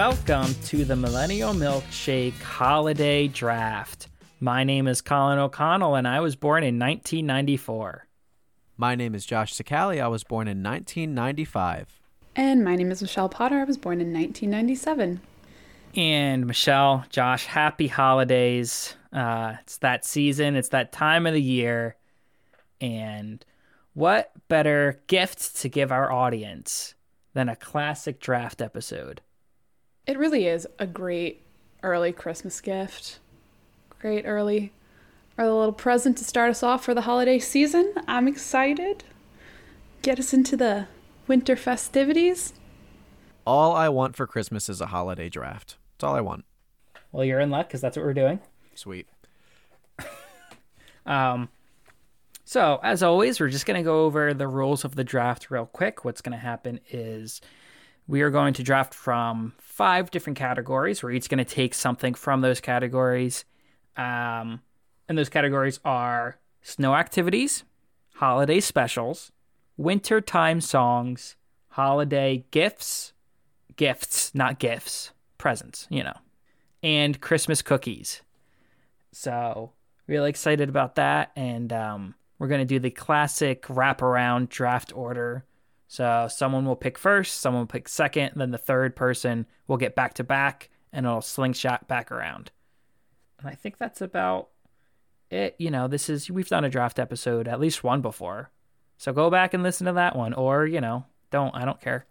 Welcome to the Millennial Milkshake Holiday Draft. My name is Colin O'Connell, and I was born in 1994. My name is Josh Cicali. I was born in 1995. And my name is Michelle Potter. I was born in 1997. And Michelle, Josh, happy holidays. It's that season. It's that time of the year. And what better gift to give our audience than a classic draft episode? It really is a great early Christmas gift. Great early little present to start us off for the holiday season. I'm excited. Get us into the winter festivities. All I want for Christmas is a holiday draft. That's all I want. Well, you're in luck because that's what we're doing. Sweet. So, as always, we're just going to go over the rules of the draft real quick. What's going to happen is we are going to draft from 5 different categories. We're each going to take something from those categories. And those categories are snow activities, holiday specials, wintertime songs, holiday presents, and Christmas cookies. So, really excited about that. And, we're going to do the classic wraparound draft order. So someone will pick first, someone will pick second, then the third person will get back to back, and it'll slingshot back around. And I think that's about it. We've done a draft episode, at least one before. So go back and listen to that one, or, I don't care.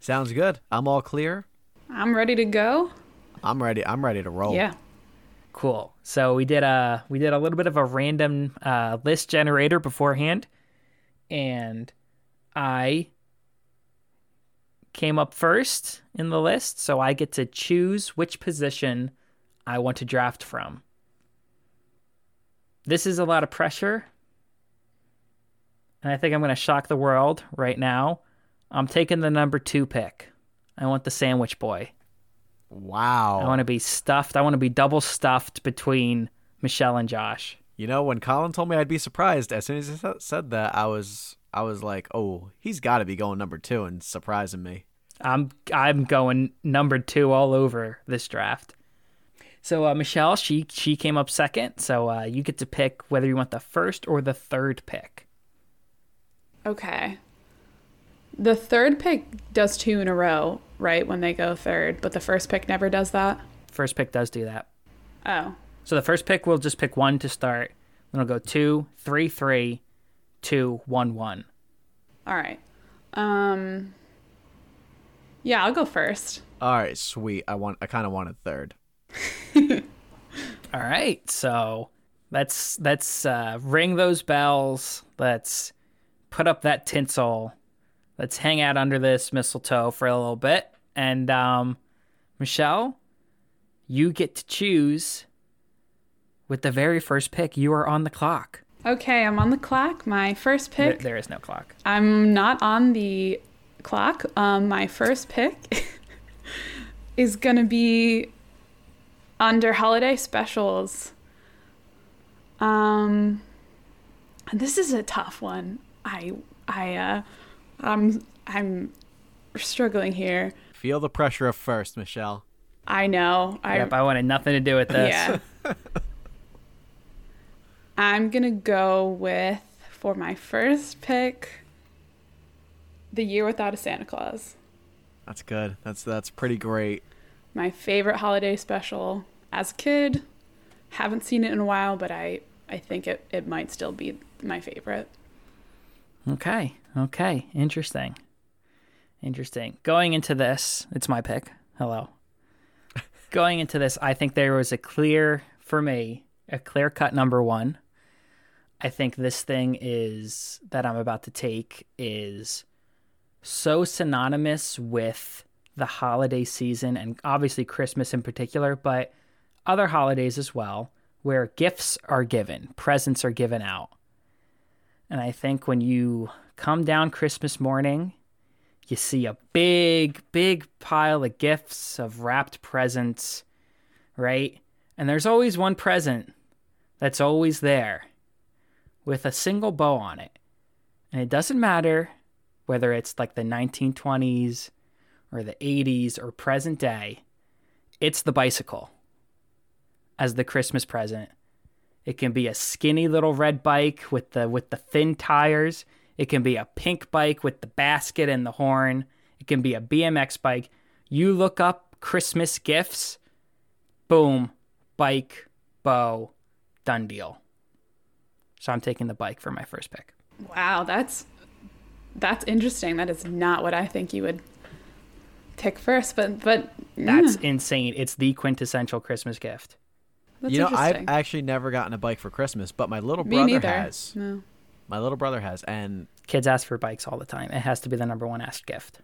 Sounds good. I'm all clear. I'm ready to go. I'm ready to roll. Yeah. Cool. So we did a little bit of a random list generator beforehand, and I came up first in the list, so I get to choose which position I want to draft from. This is a lot of pressure, and I think I'm going to shock the world right now. I'm taking the number 2 pick. I want the sandwich boy. Wow. I want to be stuffed. I want to be double stuffed between Michelle and Josh. When Colin told me I'd be surprised, as soon as he said that, I was like, oh, he's got to be going number 2 and surprising me. I'm going number 2 all over this draft. So Michelle, she came up second. So you get to pick whether you want the first or the third pick. Okay. The third pick does 2 in a row, right, when they go third, but the first pick never does that? First pick does do that. Oh. So the first pick will just pick 1 to start, then it'll go 2, 3, 3, 2, 1, 1. All right. Yeah, I'll go first. All right, sweet. I kind of want a third. All right, so let's ring those bells. Let's put up that tinsel. Let's hang out under this mistletoe for a little bit. And Michelle, you get to choose with the very first pick. You are on the clock. Okay, I'm on the clock. My first pick. There is no clock. I'm not on the clock. My first pick is going to be under holiday specials. This is a tough one. I'm struggling here. Feel the pressure of first, Michelle. I know. I wanted nothing to do with this. Yeah. I'm going to go with, for my first pick, The Year Without a Santa Claus. That's good. That's pretty great. My favorite holiday special as a kid. Haven't seen it in a while, but I think it might still be my favorite. Okay. Interesting. Going into this, it's my pick. Hello. Going into this, I think there was a clear-cut number 1. I think this thing that I'm about to take is so synonymous with the holiday season, and obviously Christmas in particular, but other holidays as well, where gifts are given, presents are given out. And I think when you come down Christmas morning, you see a big, big pile of gifts, of wrapped presents, right? And there's always one present that's always there with a single bow on it. And it doesn't matter whether it's like the 1920s or the 80s or present day, it's the bicycle as the Christmas present. It can be a skinny little red bike with the thin tires. It can be a pink bike with the basket and the horn. It can be a BMX bike. You look up Christmas gifts, boom, bike, bow, done deal. So I'm taking the bike for my first pick. Wow, that's interesting. That is not what I think you would pick first, but that's insane. It's the quintessential Christmas gift. That's I've actually never gotten a bike for Christmas, but my little brother has. No. My little brother has, and kids ask for bikes all the time. It has to be the number one asked gift.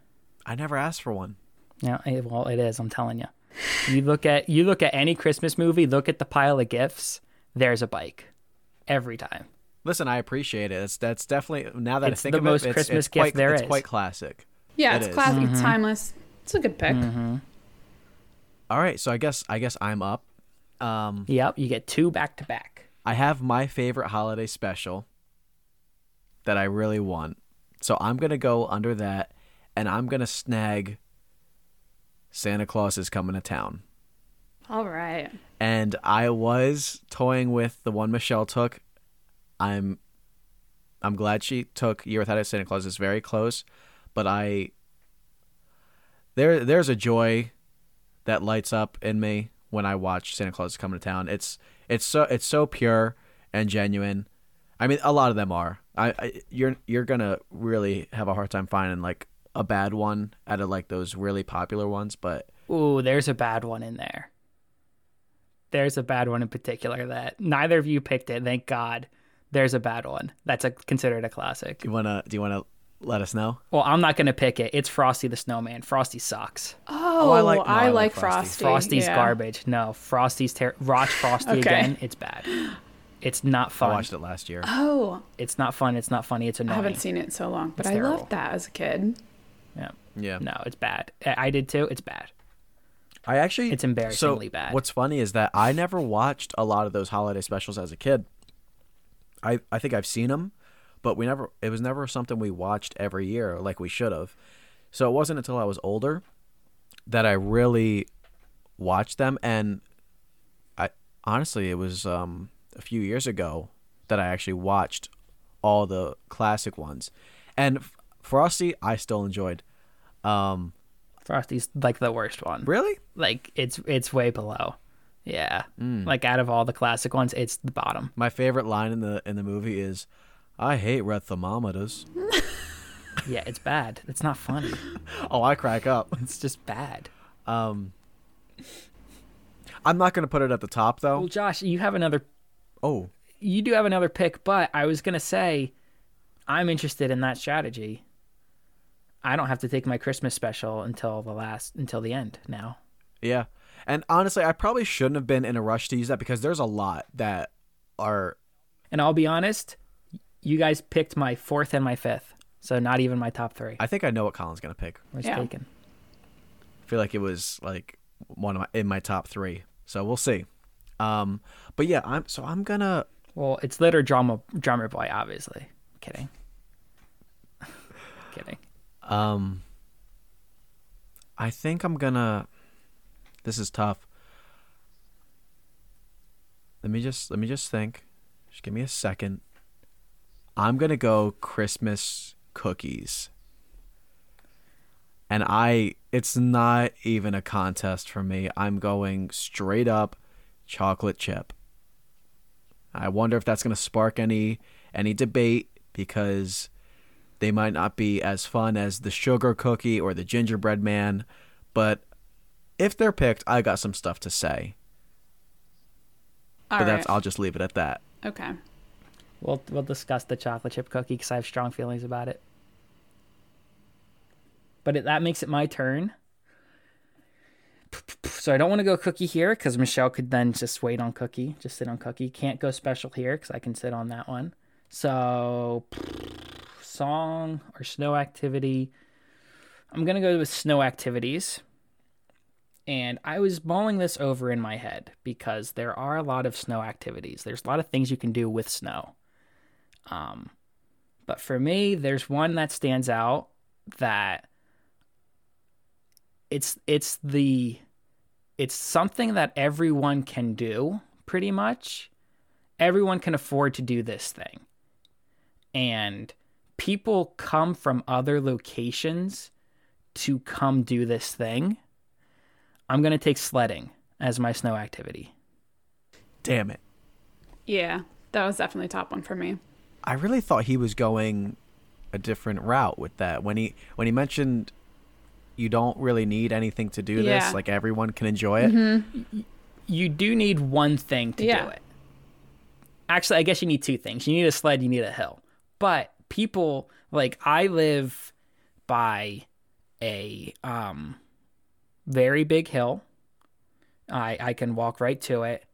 I never asked for one. Yeah, well, it is. I'm telling you. You look at any Christmas movie. Look at the pile of gifts. There's a bike every time. Listen, I appreciate it. That's definitely, now that I think of it, it's the most Christmas gift there is. It's quite classic. Yeah, it's classic. It's timeless. It's a good pick. Mm-hmm. All right, so I guess I'm up. Yep, you get two back to back. I have my favorite holiday special that I really want, so I'm gonna go under that, and I'm gonna snag Santa Claus Is Coming to Town. All right. And I was toying with the one Michelle took. I'm glad she took Year Without a Santa Claus. It's very close, but there's a joy that lights up in me when I watch Santa Claus Is Coming to Town. It's so pure and genuine. I mean, a lot of them are. You're gonna really have a hard time finding like a bad one out of like those really popular ones. But ooh, there's a bad one in there. There's a bad one in particular that neither of you picked it. Thank God. There's a bad one that's considered a classic. Do you wanna let us know? Well, I'm not gonna pick it. It's Frosty the Snowman. Frosty sucks. I like Frosty. Frosty's garbage. No, Frosty's terrible. Watch Frosty again. It's bad. It's not fun. I watched it last year. Oh. It's not fun. It's not funny. It's annoying. I haven't seen it in so long, but I loved that as a kid. Yeah. No, it's bad. I did too. It's bad. It's embarrassingly bad. What's funny is that I never watched a lot of those holiday specials as a kid. I think I've seen them, but it was never something we watched every year like we should have. So it wasn't until I was older that I really watched them. And I honestly, it was a few years ago that I actually watched all the classic ones. And Frosty, I still enjoyed. Frosty's like the worst one. Really? Like it's way below. Yeah. Like out of all the classic ones, it's the bottom. My favorite line in the movie is, "I hate red thermometers." Yeah, it's bad. It's not funny. Oh, I crack up. It's just bad. I'm not going to put it at the top though. Well, Josh, you do have another pick, but I was going to say I'm interested in that strategy. I don't have to take my Christmas special until the end now. Yeah. And honestly, I probably shouldn't have been in a rush to use that because there's a lot that are... And I'll be honest, you guys picked my fourth and my fifth, so not even my top three. I think I know what Colin's going to pick. Taken. I feel like it was like one of my top three, so we'll see. But yeah, I'm going to... Well, it's later Drummer Boy, obviously. I'm kidding. Kidding. I think I'm going to... This is tough. Let me just think. Just give me a second. I'm gonna go Christmas cookies. And it's not even a contest for me. I'm going straight up chocolate chip. I wonder if that's gonna spark any debate because they might not be as fun as the sugar cookie or the gingerbread man, but if they're picked, I got some stuff to say. I'll just leave it at that. Okay. We'll discuss the chocolate chip cookie because I have strong feelings about it. But that makes it my turn. So I don't want to go cookie here because Michelle could then just wait on cookie. Just sit on cookie. Can't go special here because I can sit on that one. So song or snow activity. I'm going to go with snow activities. And I was mulling this over in my head because there are a lot of snow activities. There's a lot of things you can do with snow. But for me, there's one that stands out that it's something that everyone can do, pretty much. Everyone can afford to do this thing. And people come from other locations to come do this thing. I'm going to take sledding as my snow activity. Damn it. Yeah, that was definitely top one for me. I really thought he was going a different route with that. When he mentioned you don't really need anything to do yeah. this, like everyone can enjoy it. Mm-hmm. You do need one thing to yeah. do it. Actually, I guess you need two things. You need a sled, you need a hill. But people, like, I live by a very big hill. I can walk right to it,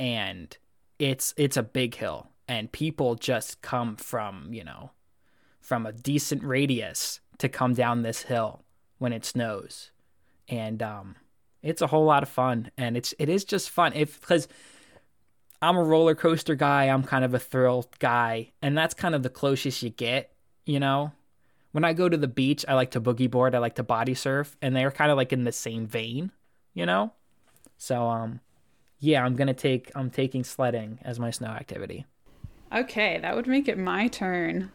and it's a big hill, and people just come from, you know, from a decent radius to come down this hill when it snows. And it's a whole lot of fun, and it is just fun. Because I'm a roller coaster guy, I'm kind of a thrill guy, and that's kind of the closest you get, you know? When I go to the beach, I like to boogie board, I like to body surf, and they're kind of like in the same vein, you know? So, yeah, I'm taking sledding as my snow activity. Okay, that would make it my turn.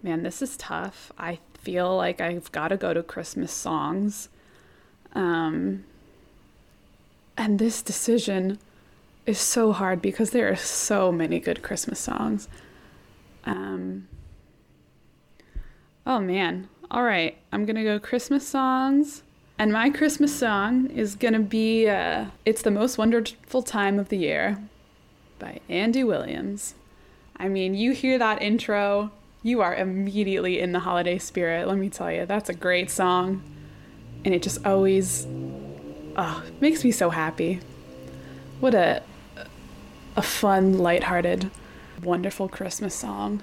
Man, this is tough. I feel like I've got to go to Christmas songs. And this decision is so hard because there are so many good Christmas songs. Oh man, all right, I'm gonna go Christmas songs. And my Christmas song is gonna be It's the Most Wonderful Time of the Year by Andy Williams. I mean, you hear that intro, you are immediately in the holiday spirit, let me tell you. That's a great song, and it just always makes me so happy. What a fun, lighthearted, wonderful Christmas song.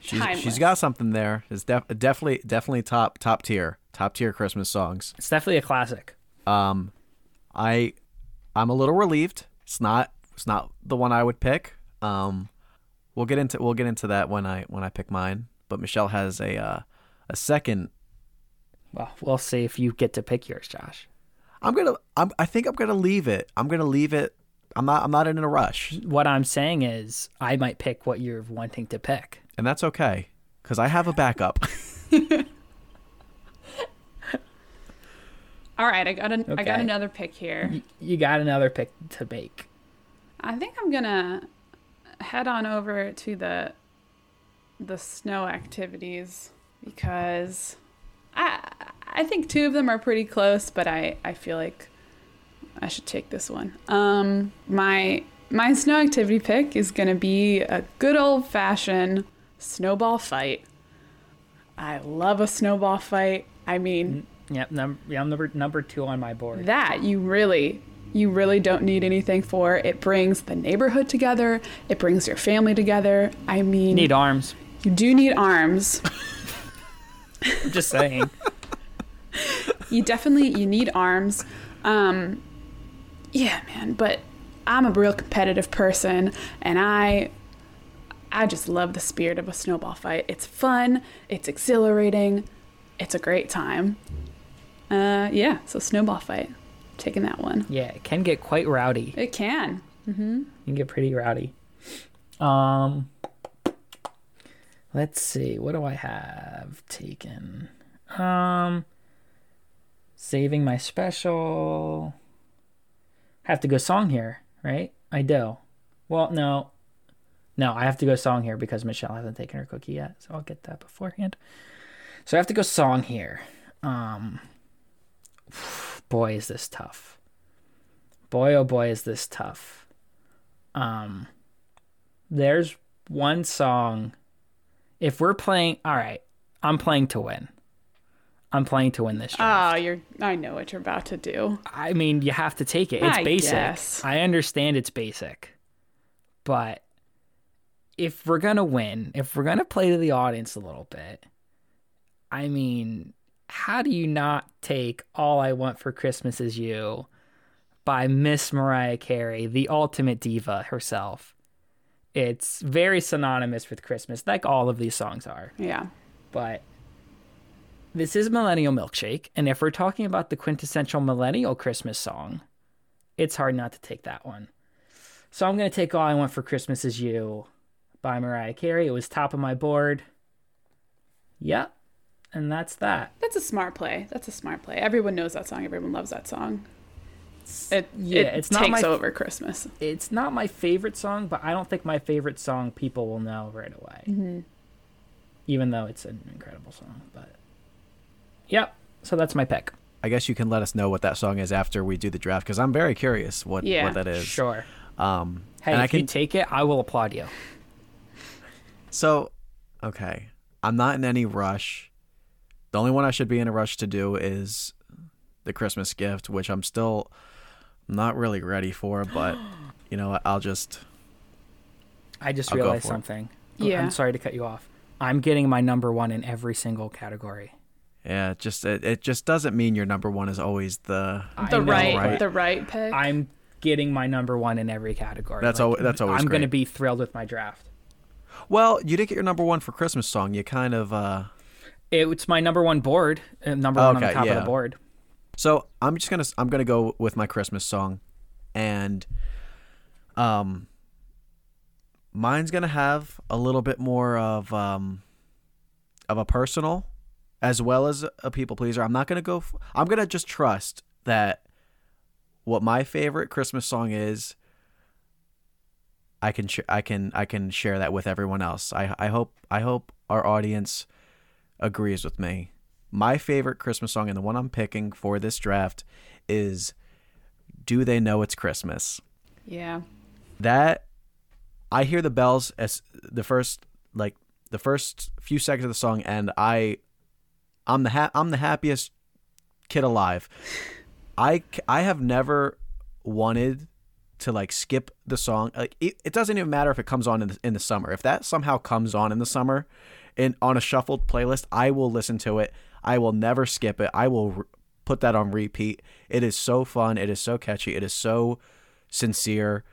She's got something there. It's definitely top tier Christmas songs. It's definitely a classic. I'm a little relieved. It's not the one I would pick. We'll get into that when I pick mine. But Michelle has a second. Well, we'll see if you get to pick yours, Josh. I think I'm gonna leave it. I'm not in a rush. What I'm saying is I might pick what you're wanting to pick. And that's okay, because I have a backup. All right, I got another pick here. You got another pick to make. I think I'm going to head on over to the snow activities, because I think two of them are pretty close, but I feel like I should take this one. My snow activity pick is going to be a good old-fashioned snowball fight. I love a snowball fight. I mean, yep, number two on my board. That you really don't need anything for. It brings the neighborhood together. It brings your family together. I mean, need arms. You do need arms. I'm just saying. You need arms. Yeah, man. But I'm a real competitive person, and I just love the spirit of a snowball fight. It's fun, it's exhilarating, it's a great time. Yeah, so snowball fight. Taking that one. Yeah, it can get quite rowdy. It can. Mm-hmm. It can get pretty rowdy. Let's see, what do I have taken? Saving my special. Have to go song here, right? I do. Well, no. No, I have to go song here because Michelle hasn't taken her cookie yet, so I'll get that beforehand. So I have to go song here. Boy, is this tough. Boy, oh boy, is this tough. There's one song. If we're playing, all right, I'm playing to win. I'm playing to win this draft. I know what you're about to do. I mean, you have to take it. It's basic. Guess. I understand it's basic, but if we're going to win, if we're going to play to the audience a little bit, I mean, how do you not take All I Want for Christmas Is You by Miss Mariah Carey, the ultimate diva herself? It's very synonymous with Christmas, like all of these songs are. Yeah. But This is Millennial Milkshake, and if we're talking about the quintessential millennial Christmas song, it's hard not to take that one. So I'm going to take All I Want for Christmas Is You by Mariah Carey. It was top of my board. Yep. And that's that. That's a smart play. Everyone knows that song. Everyone loves that song. It takes over Christmas. It's not my favorite song, but I don't think my favorite song people will know right away. Mm-hmm. Even though it's an incredible song. But yep. So that's my pick. I guess you can let us know what that song is after we do the draft, because I'm very curious what that is. Sure. Hey, and if you take it, I will applaud you. So, okay. I'm not in any rush. The only one I should be in a rush to do is The Christmas Gift, which I'm still not really ready for, but, you know, I'll realized something. Yeah. I'm sorry to cut you off. I'm getting my number one in every single category. Yeah, it just doesn't mean your number one is always the right pick. I'm getting my number one in every category. That's always. I'm going to be thrilled with my draft. Well, you didn't get your number one for Christmas song. You kind of. It's my number one board. Number one on the top of the board. So I'm gonna go with my Christmas song, and mine's gonna have a little bit more of a personal as well as a people pleaser. I'm going to just trust that what my favorite Christmas song is, I can share that with everyone else. I hope our audience agrees with me. My favorite Christmas song, and the one I'm picking for this draft, is Do They Know It's Christmas? Yeah. That, I hear the bells as the first few seconds of the song, and I'm the happiest kid alive. I have never wanted to skip the song. It doesn't even matter if it comes on in the summer. If that somehow comes on in the summer and on a shuffled playlist, I will listen to it. I will never skip it. I will put that on repeat. It is so fun. It is so catchy. It is so sincere.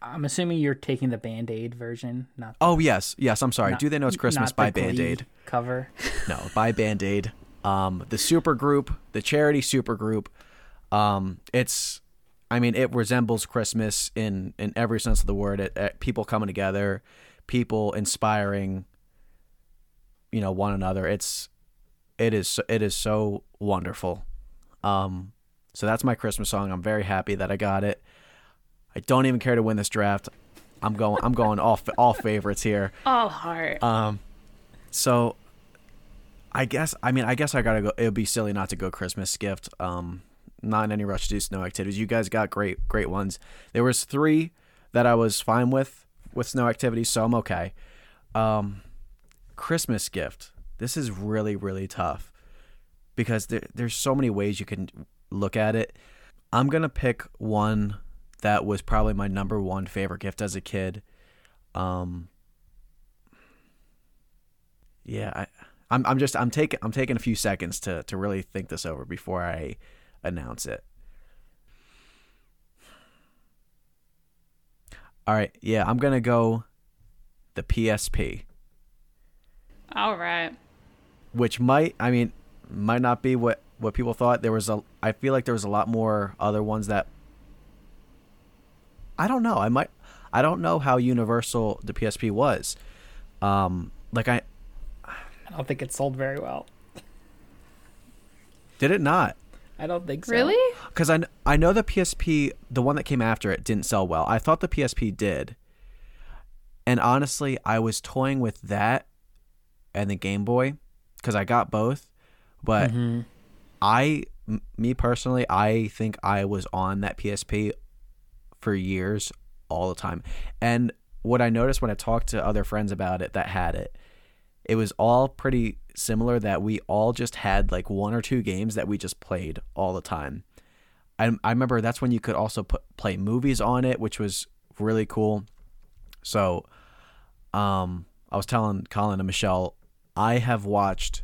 I'm assuming you're taking the Band-Aid version, not. Oh yes. I'm sorry. Do They Know It's Christmas by Band-Aid cover? No, by Band-Aid. The supergroup, the charity supergroup. It resembles Christmas in every sense of the word. People coming together, people inspiring, one another. It is so wonderful. So that's my Christmas song. I'm very happy that I got it. I don't even care to win this draft. I'm going all favorites here. All heart. So I guess I gotta go. It would be silly not to go Christmas Gift. Not in any rush to do Snow Activities. You guys got great ones. There was 3 that I was fine with Snow Activities, so I'm okay. Christmas Gift. This is really, really tough because there's so many ways you can look at it. I'm gonna pick one that was probably my number one favorite gift as a kid. I'm taking a few seconds to really think this over before I announce it. All right, yeah, I'm gonna go the PSP. All right. Which might not be what people thought. I feel like there was a lot more other ones that. I don't know. I don't know how universal the PSP was. I don't think it sold very well. Did it not? I don't think so. Really? Because I know the PSP, the one that came after it, didn't sell well. I thought the PSP did. And honestly, I was toying with that and the Game Boy because I got both. But mm-hmm. I think I was on that PSP for years, all the time. And what I noticed when I talked to other friends about it that had it, it was all pretty similar, that we all just had 1 or 2 games that we just played all the time. I remember that's when you could also play movies on it, which was really cool. So I was telling Colin and Michelle, I have watched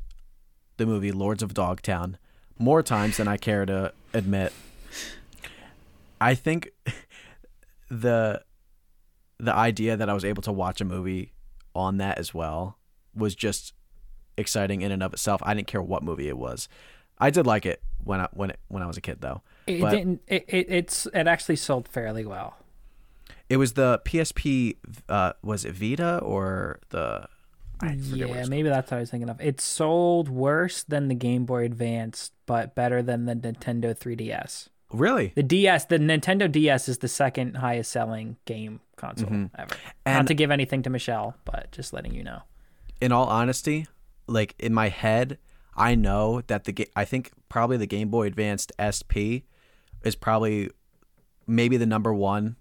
the movie Lords of Dogtown more times than I care to admit. I think the idea that I was able to watch a movie on that as well was just exciting in and of itself. I didn't care what movie it was. I did like it when I was a kid, though. It actually sold fairly well. It was the PSP, was it Vita or the? Yeah, maybe that's what I was thinking of. It sold worse than the Game Boy Advance, but better than the Nintendo 3DS. Really? The Nintendo DS is the second highest selling game console ever. And not to give anything to Michelle, but just letting you know. In all honesty, like in my head, I know that I think probably the Game Boy Advance SP is probably maybe the number one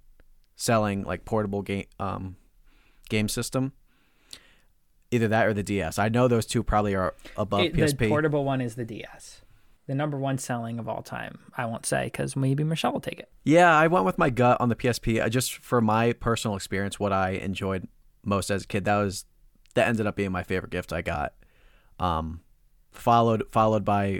selling like portable game system. Either that or the DS. I know those two probably are above PSP. The portable one is the DS. The number one selling of all time, I won't say, because maybe Michelle will take it. Yeah, I went with my gut on the PSP. I just, for my personal experience, what I enjoyed most as a kid, that ended up being my favorite gift I got. Followed by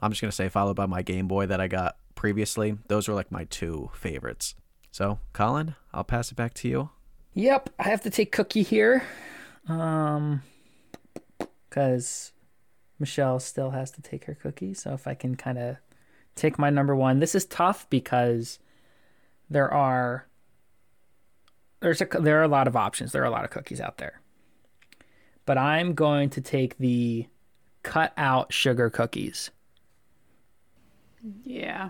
my Game Boy that I got previously. Those were like my two favorites. So, Colin, I'll pass it back to you. Yep, I have to take Cookie here. Because Michelle still has to take her cookie. So if I can kind of take my number one, this is tough because there are a lot of options. There are a lot of cookies out there, but I'm going to take the cut out sugar cookies. Yeah.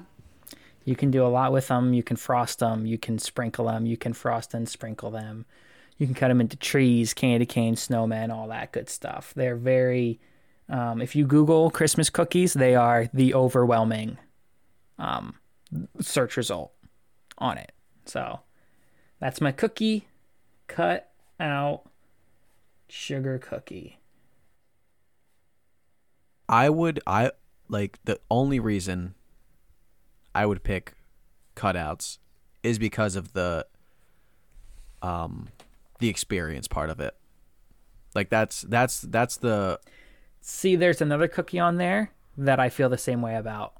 You can do a lot with them. You can frost them. You can sprinkle them. You can frost and sprinkle them. You can cut them into trees, candy canes, snowmen, all that good stuff. They're very, if you Google Christmas cookies, they are the overwhelming search result on it. So that's my cookie, cut out sugar cookie. The only reason I would pick cutouts is because of the experience part of it. Like that's the... See, there's another cookie on there that I feel the same way about,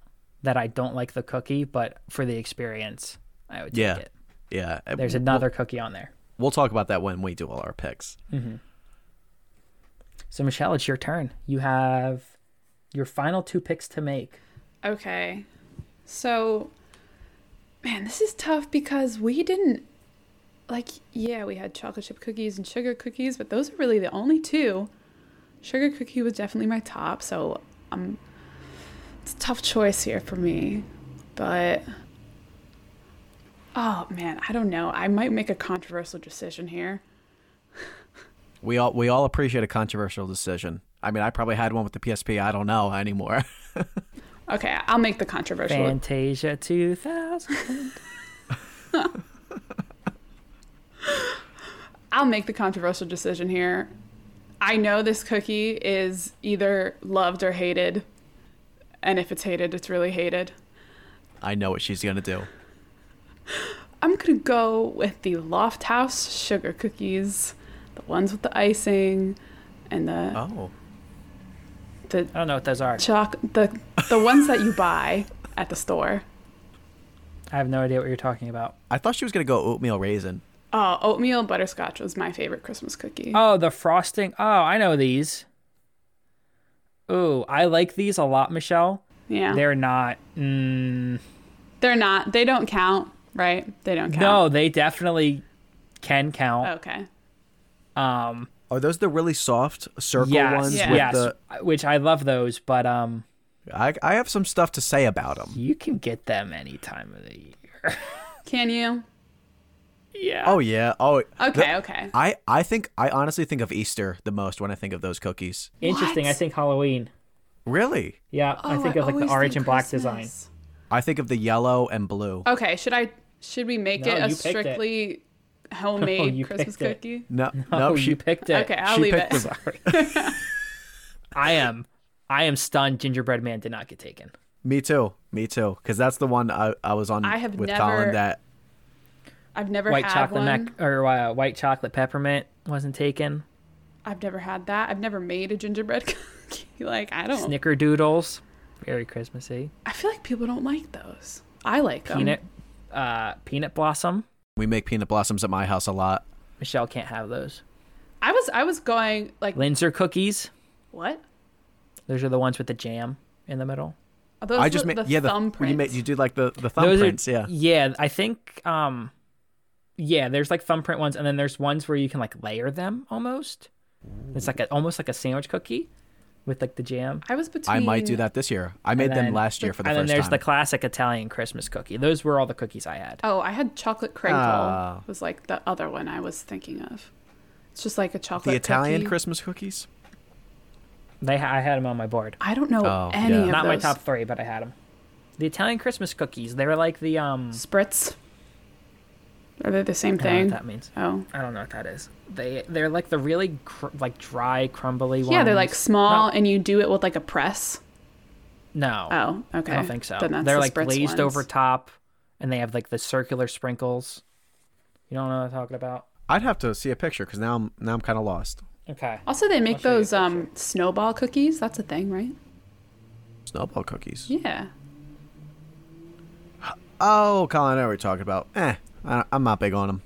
that I don't like the cookie, but for the experience, I would take it. Yeah. There's another cookie on there. We'll talk about that when we do all our picks. Mm-hmm. So Michelle, it's your turn. You have your final two picks to make. Okay. So, man, this is tough because we didn't... Like, yeah, we had chocolate chip cookies and sugar cookies, but those are really the only two. Sugar cookie was definitely my top, so it's a tough choice here for me. But, oh, man, I don't know. I might make a controversial decision here. We all appreciate a controversial decision. I mean, I probably had one with the PSP. I don't know anymore. Okay, I'll make the controversial. Fantasia 2000. I'll make the controversial decision here. I know this cookie is either loved or hated. And if it's hated, it's really hated. I know what she's going to do. I'm going to go with the Loft House sugar cookies. The ones with the icing and the... Oh. I don't know what those are. The ones that you buy at the store. I have no idea what you're talking about. I thought she was going to go oatmeal raisin. Oh, oatmeal butterscotch was my favorite Christmas cookie. Oh, the frosting. Oh, I know these. Oh, I like these a lot, Michelle. Yeah. They're not. They're not. They don't count, right? They don't count. No, they definitely can count. Okay. Are those the really soft circle ones? Yes. Which I love those, but I have some stuff to say about them. You can get them any time of the year. Can you? Yeah. Oh, yeah. Oh, okay. I honestly think of Easter the most when I think of those cookies. Interesting. What? I think Halloween. Really? Yeah. Oh, I think of like the orange and black design. I think of the yellow and blue. Okay. Should we make it a strictly homemade Christmas cookie? No, you picked it. Okay, I'll leave it. Sorry. I am stunned Gingerbread Man did not get taken. Me too. Because that's the one I was on with Colin that... I've never had one. White chocolate peppermint wasn't taken. I've never had that. I've never made a gingerbread cookie. Like, I don't... Snickerdoodles. Very Christmassy. I feel like people don't like those. I like them. Peanut blossom. We make peanut blossoms at my house a lot. Michelle can't have those. I was going like... Linzer cookies. What? Those are the ones with the jam in the middle. Are those the thumbprints? You do like the thumbprints, yeah. Yeah, I think, there's like thumbprint ones, and then there's ones where you can like layer them almost. It's like almost like a sandwich cookie with like the jam. I might do that this year. I made them last year for the first time. And then there's the classic Italian Christmas cookie. Those were all the cookies I had. Oh, I had chocolate crinkle. Was like the other one I was thinking of. It's just like a chocolate cookie. The Italian Christmas cookies? I had them on my board. I don't know any of those. Not my top three, but I had them. The Italian Christmas cookies. They were like the... Spritz? Are they the same thing? I don't know what that means. Oh. I don't know what that is. They're like the really dry, crumbly ones. Yeah, they're like small, and you do it with like a press. No. Oh, okay. I don't think so. Then that's they're the like Spritz glazed ones. Over top, and they have like the circular sprinkles. You don't know what I'm talking about? I'd have to see a picture because now I'm kind of lost. Okay. Also, they make those snowball cookies. That's a thing, right? Snowball cookies? Yeah. Oh, Colin, I know what you're talking about. I'm not big on them.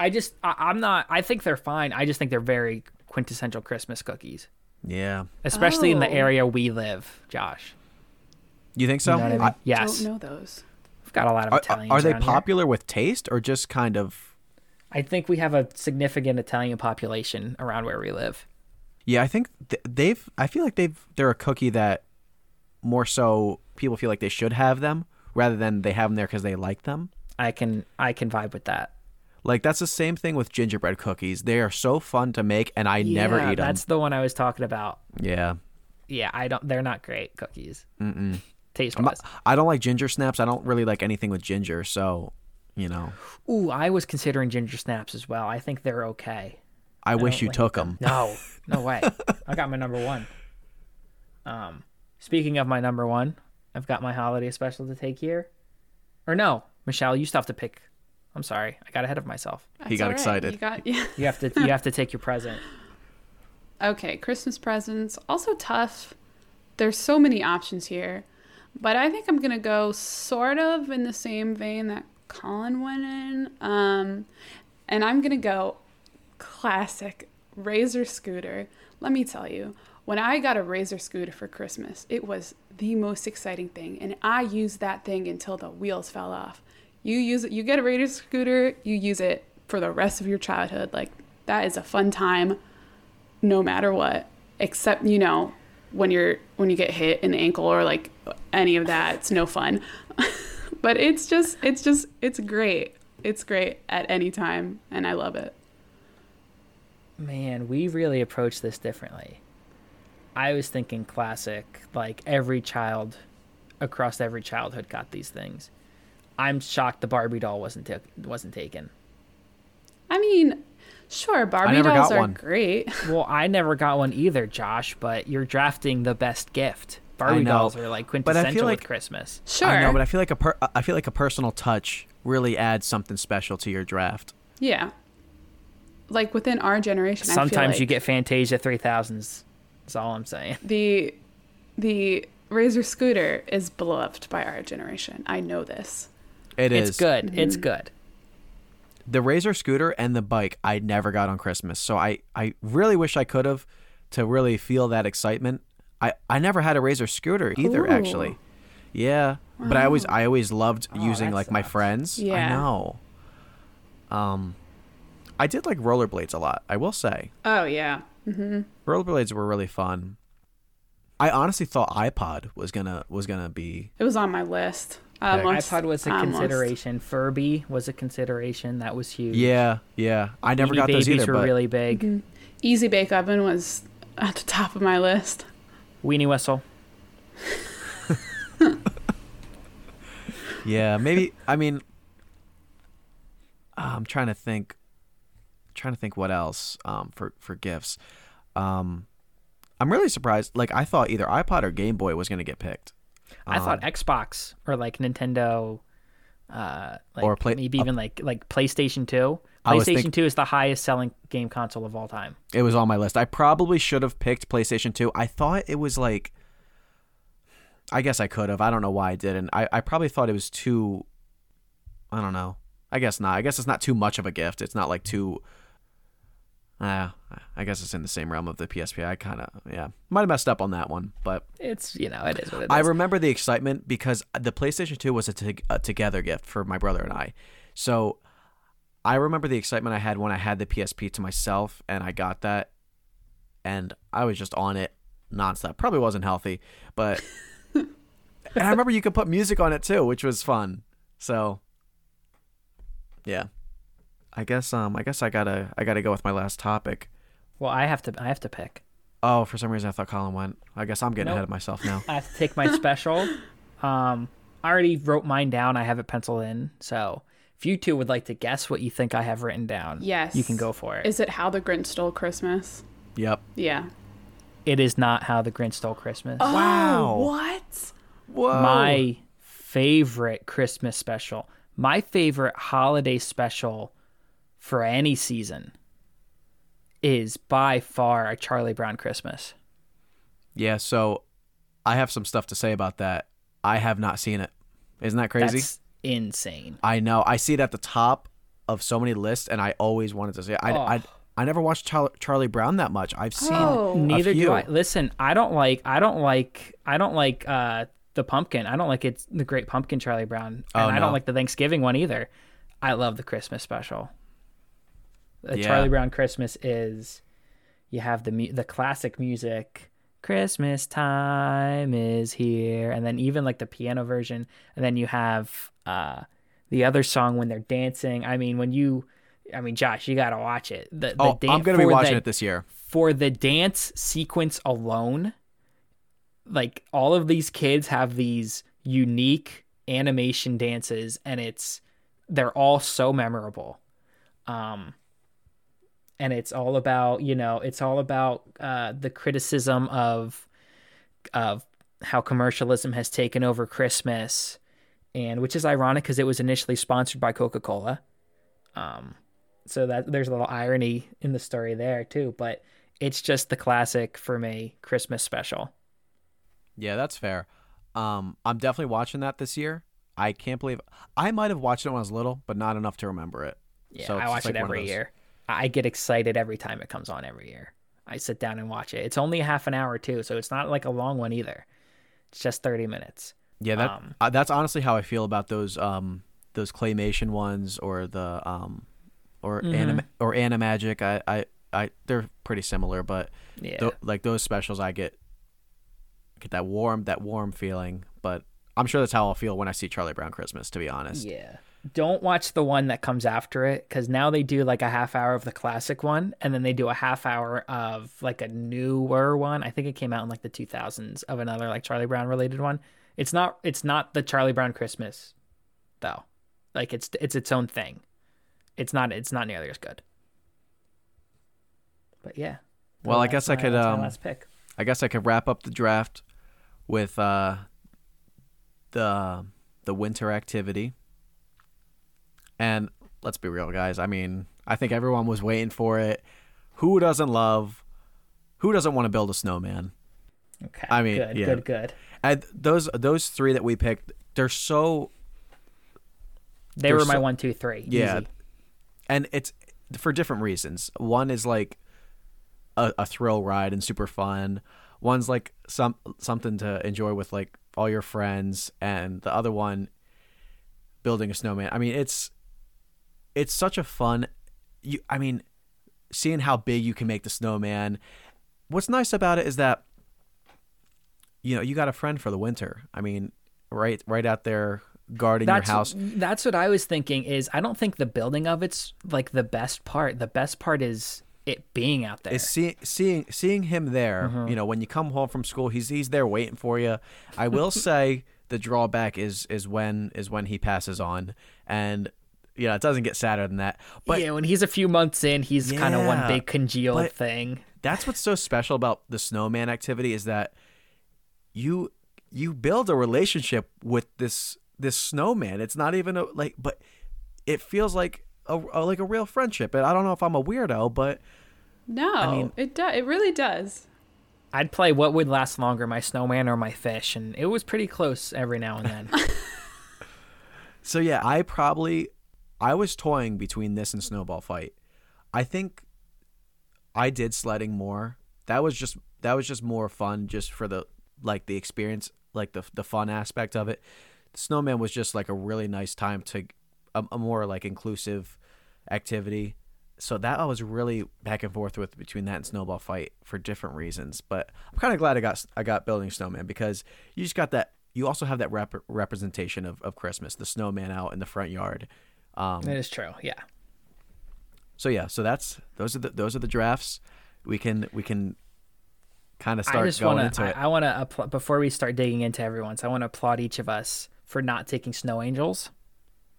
I think they're fine. I just think they're very quintessential Christmas cookies. Yeah. Especially in the area we live, Josh. You think so? You know what I mean? Yes. I don't know those. We've got a lot of Italians. Are they popular with taste or just kind of... I think we have a significant Italian population around where we live. Yeah, I think they're a cookie that more so people feel like they should have them rather than they have them there because they like them. I can vibe with that. Like that's the same thing with gingerbread cookies. They are so fun to make and I never eat them. That's the one I was talking about. Yeah. Yeah, they're not great cookies. Mm-mm. Taste-wise. I don't like ginger snaps. I don't really like anything with ginger, so... You know. Ooh, I was considering ginger snaps as well. I think they're okay. I wish you took them. No way. I got my number one. Speaking of my number one, I've got my holiday special to take here. Or no, Michelle, you still have to pick. I'm sorry, I got ahead of myself. He got excited. You have to take your present. Okay, Christmas presents also tough. There's so many options here, but I think I'm gonna go sort of in the same vein that Colin went in, and I'm gonna go classic Razor scooter. Let me tell you, when I got a Razor scooter for Christmas, it was the most exciting thing, and I used that thing until the wheels fell off. You get a Razor scooter, you use it for the rest of your childhood. Like, that is a fun time no matter what, except, you know, when you get hit in the ankle or like any of that, it's no fun. But it's just, it's great. It's great at any time, and I love it. Man, we really approach this differently. I was thinking classic, like every child across every childhood got these things. I'm shocked the Barbie doll wasn't taken. I mean, sure, Barbie dolls are great. Well, I never got one either, Josh, but you're drafting the best gift. Barbie dolls are like quintessential with Christmas. Sure. I know, but I feel like a personal touch really adds something special to your draft. Yeah. Like within our generation, sometimes I feel like you get Fantasia 3000s. That's all I'm saying. The Razor scooter is beloved by our generation. I know this. It's good. Mm-hmm. It's good. The Razor scooter and the bike I never got on Christmas. So I really wish I could have to really feel that excitement. I never had a Razor scooter either. Ooh. Actually. Yeah. Wow. But I always loved using like my friends. Yeah. I know. I did like rollerblades a lot, I will say. Oh yeah. Mm-hmm. Rollerblades were really fun. I honestly thought iPod was gonna be. It was on my list. iPod was a consideration. Furby was a consideration. That was huge. Yeah. Yeah. I never got those either. Babies were really big. Mm-hmm. Easy Bake Oven was at the top of my list. Weenie whistle. Yeah, maybe. I mean, I'm trying to think. What else for gifts. I'm really surprised. Like, I thought either iPod or Game Boy was gonna get picked. I thought Xbox or like Nintendo, or maybe even like PlayStation 2. PlayStation 2 is the highest selling game console of all time. It was on my list. I probably should have picked PlayStation 2. I thought it was like, I guess I could have. I don't know why I didn't. I probably thought it was too, I don't know. I guess not. I guess it's not too much of a gift. It's not like too, I guess it's in the same realm of the PSP. I kind of, might have messed up on that one, but it's, it is what it is. I remember the excitement because the PlayStation 2 was a together gift for my brother and I. So I remember the excitement I had when I had the PSP to myself and I got that and I was just on it nonstop. Probably wasn't healthy, but and I remember you could put music on it too, which was fun. So yeah. I guess I gotta go with my last topic. Well, I have to pick. Oh, for some reason I thought Colin went. I guess I'm getting ahead of myself now. I have to take my special. I already wrote mine down. I have it penciled in. So if you two would like to guess what you think I have written down, yes, you can go for it. Is it How the Grinch Stole Christmas? Yep. Yeah. It is not How the Grinch Stole Christmas. Oh, wow. What? Whoa. My favorite Christmas special. My favorite holiday special for any season is by far A Charlie Brown Christmas. Yeah, so I have some stuff to say about that. I have not seen it. Isn't that crazy? That's insane. I know. I see it at the top of so many lists, and I always wanted to see it. I never watched Charlie Brown that much. I've seen neither do I. Listen, I don't like the pumpkin. I don't like it's the Great Pumpkin Charlie Brown, and I don't like the Thanksgiving one either. I love the Christmas special. Charlie Brown Christmas is, you have the classic music, Christmas time is here, and then even like the piano version, and then you have the other song when they're dancing. I mean, Josh, you gotta watch it. I'm gonna be watching it this year for the dance sequence alone. Like all of these kids have these unique animation dances, and they're all so memorable. And it's all about, the criticism of how commercialism has taken over Christmas, and which is ironic because it was initially sponsored by Coca-Cola. So that there's a little irony in the story there too, but it's just the classic for me Christmas special. Yeah, that's fair. I'm definitely watching that this year. I can't believe I might have watched it when I was little, but not enough to remember it. Yeah, so I watch it every year. I get excited every time it comes on every year. I sit down and watch it. It's only a half an hour too, so it's not like a long one either. It's just 30 minutes. Yeah, that's honestly how I feel about those claymation ones or the or Animagic. I they're pretty similar, but yeah, like those specials, I get that warm feeling. But I'm sure that's how I'll feel when I see Charlie Brown Christmas, to be honest. Yeah. Don't watch the one that comes after it, because now they do like a half hour of the classic one, and then they do a half hour of like a newer one. I think it came out in like the 2000s of another like Charlie Brown related one. It's not the Charlie Brown Christmas though. Like it's its own thing. It's not nearly as good. But yeah. Well, I guess last pick. I guess I could wrap up the draft with the Winter Activity. And let's be real, guys. I mean, I think everyone was waiting for it. Who doesn't want to build a snowman? Okay. I mean, good. And those three that we picked, they were my 1, 2, 3. Yeah. Easy. And it's for different reasons. One is like a thrill ride and super fun. One's like something to enjoy with like all your friends, and the other one, building a snowman. I mean, it's such a fun. Seeing how big you can make the snowman. What's nice about it is that, you got a friend for the winter. I mean, right out there guarding your house. That's what I was thinking. Is I don't think the building of it's like the best part. The best part is it being out there. Is seeing him there. Mm-hmm. When you come home from school, he's there waiting for you. I will say. The drawback is when he passes on, and it doesn't get sadder than that. But yeah, when he's a few months in, he's kind of one big congealed thing. That's what's so special about the snowman activity is that you build a relationship with this snowman. It's not even but it feels like a real friendship. And I don't know if I'm a weirdo, but no, I mean, it does. It really does. I'd play what would last longer, my snowman or my fish, and it was pretty close every now and then. So yeah, I was toying between this and Snowball Fight. I think I did sledding more. That was just more fun, just for the like the experience, like the fun aspect of it. The snowman was just like a really nice time to a more like inclusive activity. So that I was really back and forth with between that and snowball fight for different reasons. But I'm kind of glad I got building snowman, because you just got that. You also have that representation of Christmas, the snowman out in the front yard. That is true. Yeah. So yeah, so those are the drafts. We can kind of start going into it. I want to before we start digging into everyone's. I want to applaud each of us for not taking snow angels.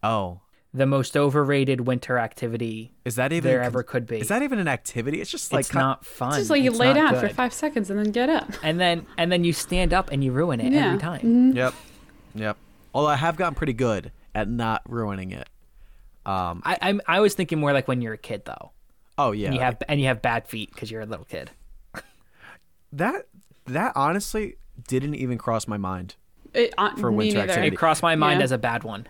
Oh. The most overrated winter activity is that even there ever could be. Is that even an activity? It's just like it's not fun. It's just like you lay down for 5 seconds and then get up. And then you stand up and you ruin it every time. Mm-hmm. Yep. Although I have gotten pretty good at not ruining it. I was thinking more like when you're a kid though. Oh yeah. And you have bad feet because you're a little kid. that honestly didn't even cross my mind. For winter activity, it crossed my mind as a bad one.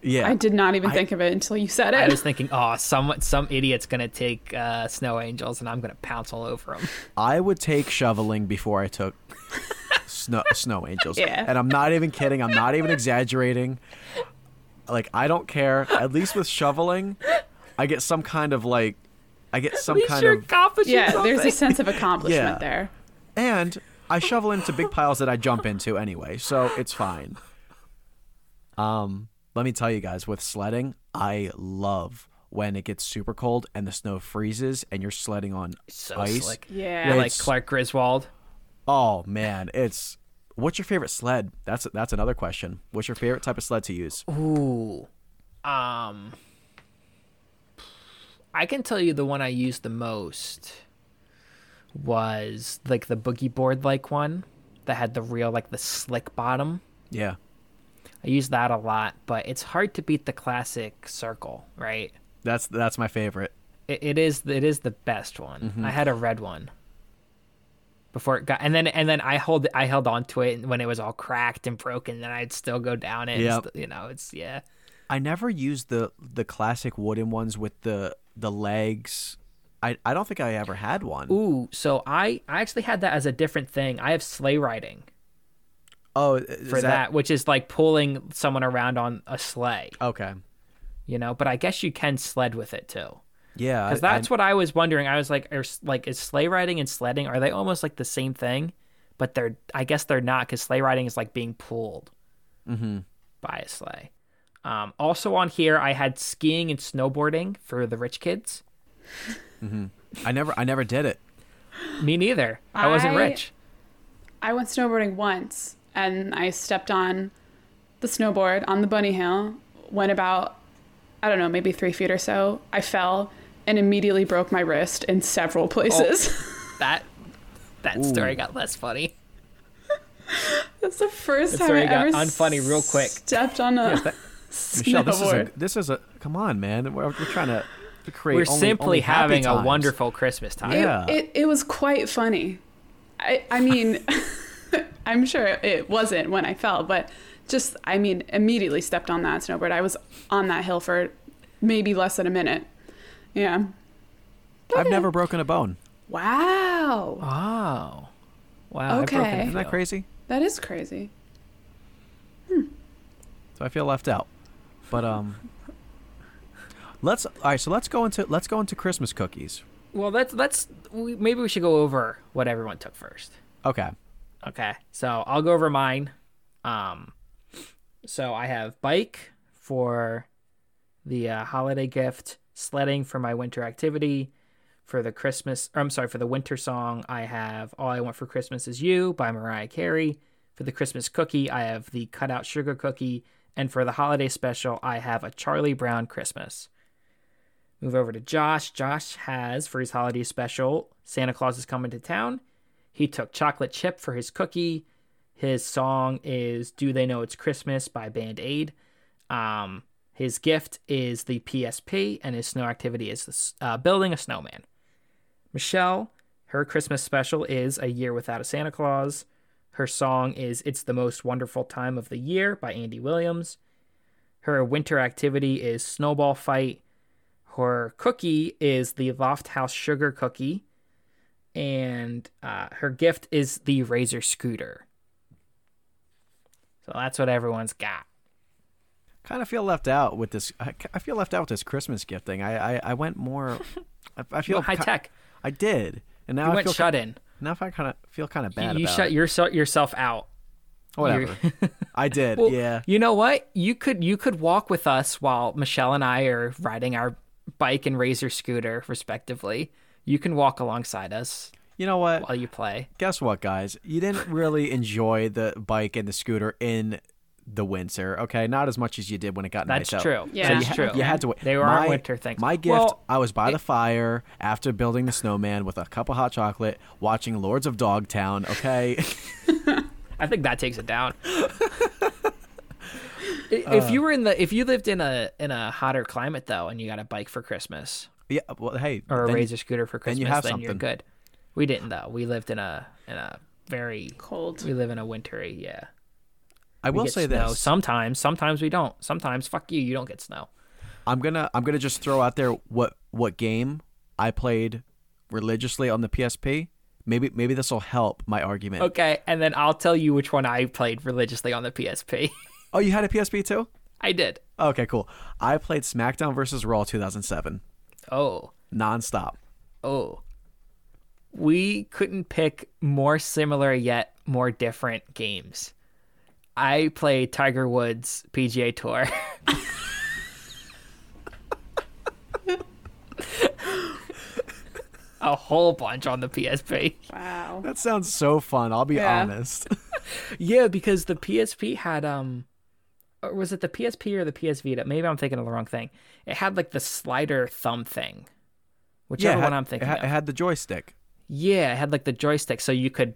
Yeah, I did not even think of it until you said it. I was thinking, oh, some idiot's going to take snow angels and I'm going to pounce all over them. I would take shoveling before I took snow angels. Yeah. And I'm not even kidding. I'm not even exaggerating. Like, I don't care. At least with shoveling, I get some kind of like, something. There's a sense of accomplishment there. And I shovel into big piles that I jump into anyway. So it's fine. Let me tell you guys, with sledding, I love when it gets super cold and the snow freezes and you're sledding on ice. Slick. Yeah, like Clark Griswold. Oh man, what's your favorite sled? That's another question. What's your favorite type of sled to use? Ooh, I can tell you the one I used the most was like the boogie board like one that had the real like the slick bottom. Yeah. I use that a lot, but it's hard to beat the classic circle, right? That's my favorite. It is the best one. Mm-hmm. I had a red one before it got, and then I held on to it when it was all cracked and broken. Then I'd still go down it. Yep. Yeah. I never used the classic wooden ones with the legs. I don't think I ever had one. Ooh, so I actually had that as a different thing. I have sleigh riding. Oh, for that, which is like pulling someone around on a sleigh. Okay. But I guess you can sled with it too. Yeah. Because that's what I was wondering. I was like, is sleigh riding and sledding, are they almost like the same thing? But I guess they're not, because sleigh riding is like being pulled by a sleigh. Also on here, I had skiing and snowboarding for the rich kids. Mm-hmm. I never did it. Me neither. I wasn't rich. I went snowboarding once. And I stepped on the snowboard on the bunny hill, went about, I don't know, maybe 3 feet or so. I fell and immediately broke my wrist in several places. Oh, that story got less funny. That's the first time I ever unfunny real quick. Stepped on a snowboard. Michelle, this is a come on, man. We're trying to create. We're simply only having a wonderful Christmas time. Yeah. It was quite funny. I mean. I'm sure it wasn't when I fell, but just, I mean, immediately stepped on that snowboard. I was on that hill for maybe less than a minute. Yeah. But I've never broken a bone. Wow. Oh. Wow. Okay. Isn't that crazy? That is crazy. So I feel left out. But let's go into Christmas cookies. Well, maybe we should go over what everyone took first. Okay, so I'll go over mine. So I have bike for the holiday gift, sledding for my winter activity, for the winter song, I have All I Want for Christmas Is You by Mariah Carey. For the Christmas cookie, I have the cutout sugar cookie. And for the holiday special, I have a Charlie Brown Christmas. Move over to Josh. Josh has, for his holiday special, Santa Claus Is Coming to Town. He took chocolate chip for his cookie. His song is Do They Know It's Christmas by Band-Aid. His gift is the PSP, and his snow activity is building a snowman. Michelle, her Christmas special is A Year Without a Santa Claus. Her song is It's the Most Wonderful Time of the Year by Andy Williams. Her winter activity is Snowball Fight. Her cookie is the Loft House Sugar Cookie and her gift is the Razor scooter. So that's what everyone's got. Kind of feel left out with this. I feel left out with this Christmas gift thing. I went more. I feel high tech. I did, and now you went shut in. Now I kind of feel kind of bad. You about shut yourself out. Whatever. I did. Well, yeah. You know what? You could walk with us while Michelle and I are riding our bike and Razor scooter, respectively. You can walk alongside us. You know what? While you play. Guess what, guys? You didn't really enjoy the bike and the scooter in the winter, okay? Not as much as you did when it got nice out. That's true. Yeah, so that's true. You had to wait. They were our winter things. My gift, I was by the fire after building the snowman with a cup of hot chocolate, watching Lords of Dogtown, okay? I think that takes it down. If you lived in a hotter climate though, and you got a bike for Christmas, yeah, well, hey, or a Razor scooter for Christmas, then you're good. We didn't though. We lived in a very cold. We live in a wintry, yeah. I will say this. Sometimes we don't. Sometimes, fuck you, you don't get snow. I'm gonna just throw out there what game I played religiously on the PSP. Maybe this will help my argument. Okay, and then I'll tell you which one I played religiously on the PSP. Oh, you had a PSP too? I did. Okay, cool. I played SmackDown vs. Raw 2007. Oh. Nonstop. Oh. We couldn't pick more similar yet more different games. I played Tiger Woods PGA Tour. A whole bunch on the PSP. Wow. That sounds so fun. I'll be honest. Yeah, because the PSP had, or was it the PSP or the PS Vita? Maybe I'm thinking of the wrong thing. It had like the slider thumb thing, whichever one I'm thinking of. It had the joystick. Yeah, it had like the joystick. So you could,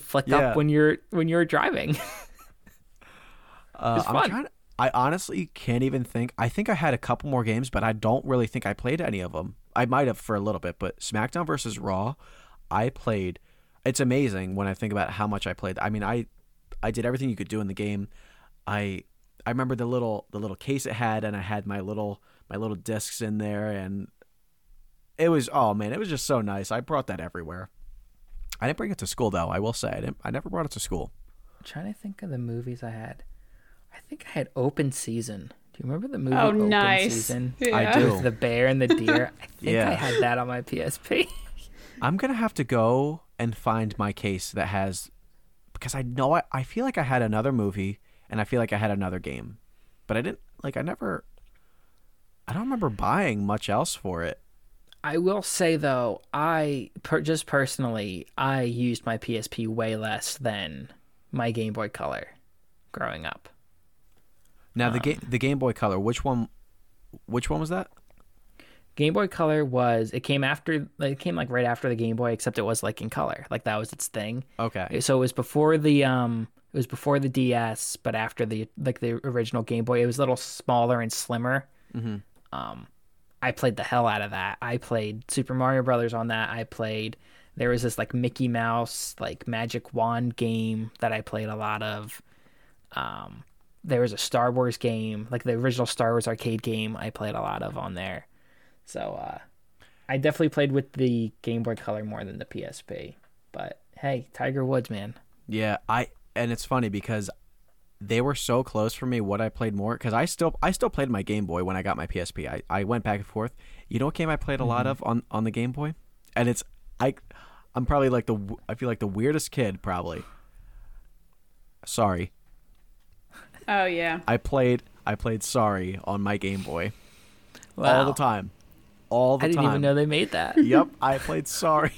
flick up when you're driving. It's fun. I honestly can't even think. I think I had a couple more games, but I don't really think I played any of them. I might have for a little bit, but SmackDown versus Raw, I played. It's amazing when I think about how much I played. I mean, I did everything you could do in the game. I remember the little case it had, and I had my little discs in there, and it was, oh man, it was just so nice. I brought that everywhere. I didn't bring it to school though. I will say I never brought it to school. I'm trying to think of the movies I had. I think I had Open Season. Do you remember the movie Open Season? Yeah. I do. With the bear and the deer. I think I had that on my PSP. I'm going to have to go and find my case that has... Because I know... I feel like I had another movie, and I feel like I had another game. But I didn't... Like, I never... I don't remember buying much else for it. I will say, though, just personally, I used my PSP way less than my Game Boy Color growing up. Now the Game Boy Color, which one was that? Game Boy Color was it came right after the Game Boy, except it was like in color, like that was its thing. Okay. So it was before the DS, but after the original Game Boy, it was a little smaller and slimmer. Mm-hmm. I played the hell out of that. I played Super Mario Brothers on that. There was this like Mickey Mouse like Magic Wand game that I played a lot of. There was a Star Wars game, like the original Star Wars arcade game I played a lot of on there. So I definitely played with the Game Boy Color more than the PSP. But hey, Tiger Woods, man. Yeah, and it's funny because they were so close for me what I played more, because I still played my Game Boy when I got my PSP. I went back and forth. You know what game I played a lot of on the Game Boy? And it's I'm probably like I feel like the weirdest kid probably. Sorry. Oh yeah. I played Sorry on my Game Boy. Wow. All the time. I didn't even know they made that. Yep, I played Sorry.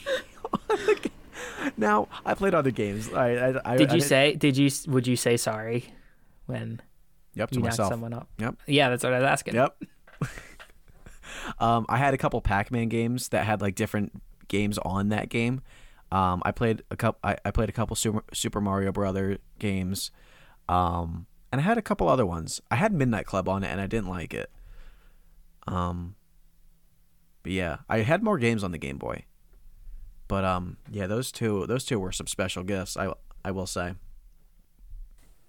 Now, I played other games. Would you say sorry when you knocked someone up? Yep. Yeah, that's what I was asking. Yep. I had a couple Pac-Man games that had like different games on that game. I played a couple Super Mario Brothers games. And I had a couple other ones. I had Midnight Club on it, and I didn't like it. But yeah, I had more games on the Game Boy. But yeah, those two were some special gifts. I will say.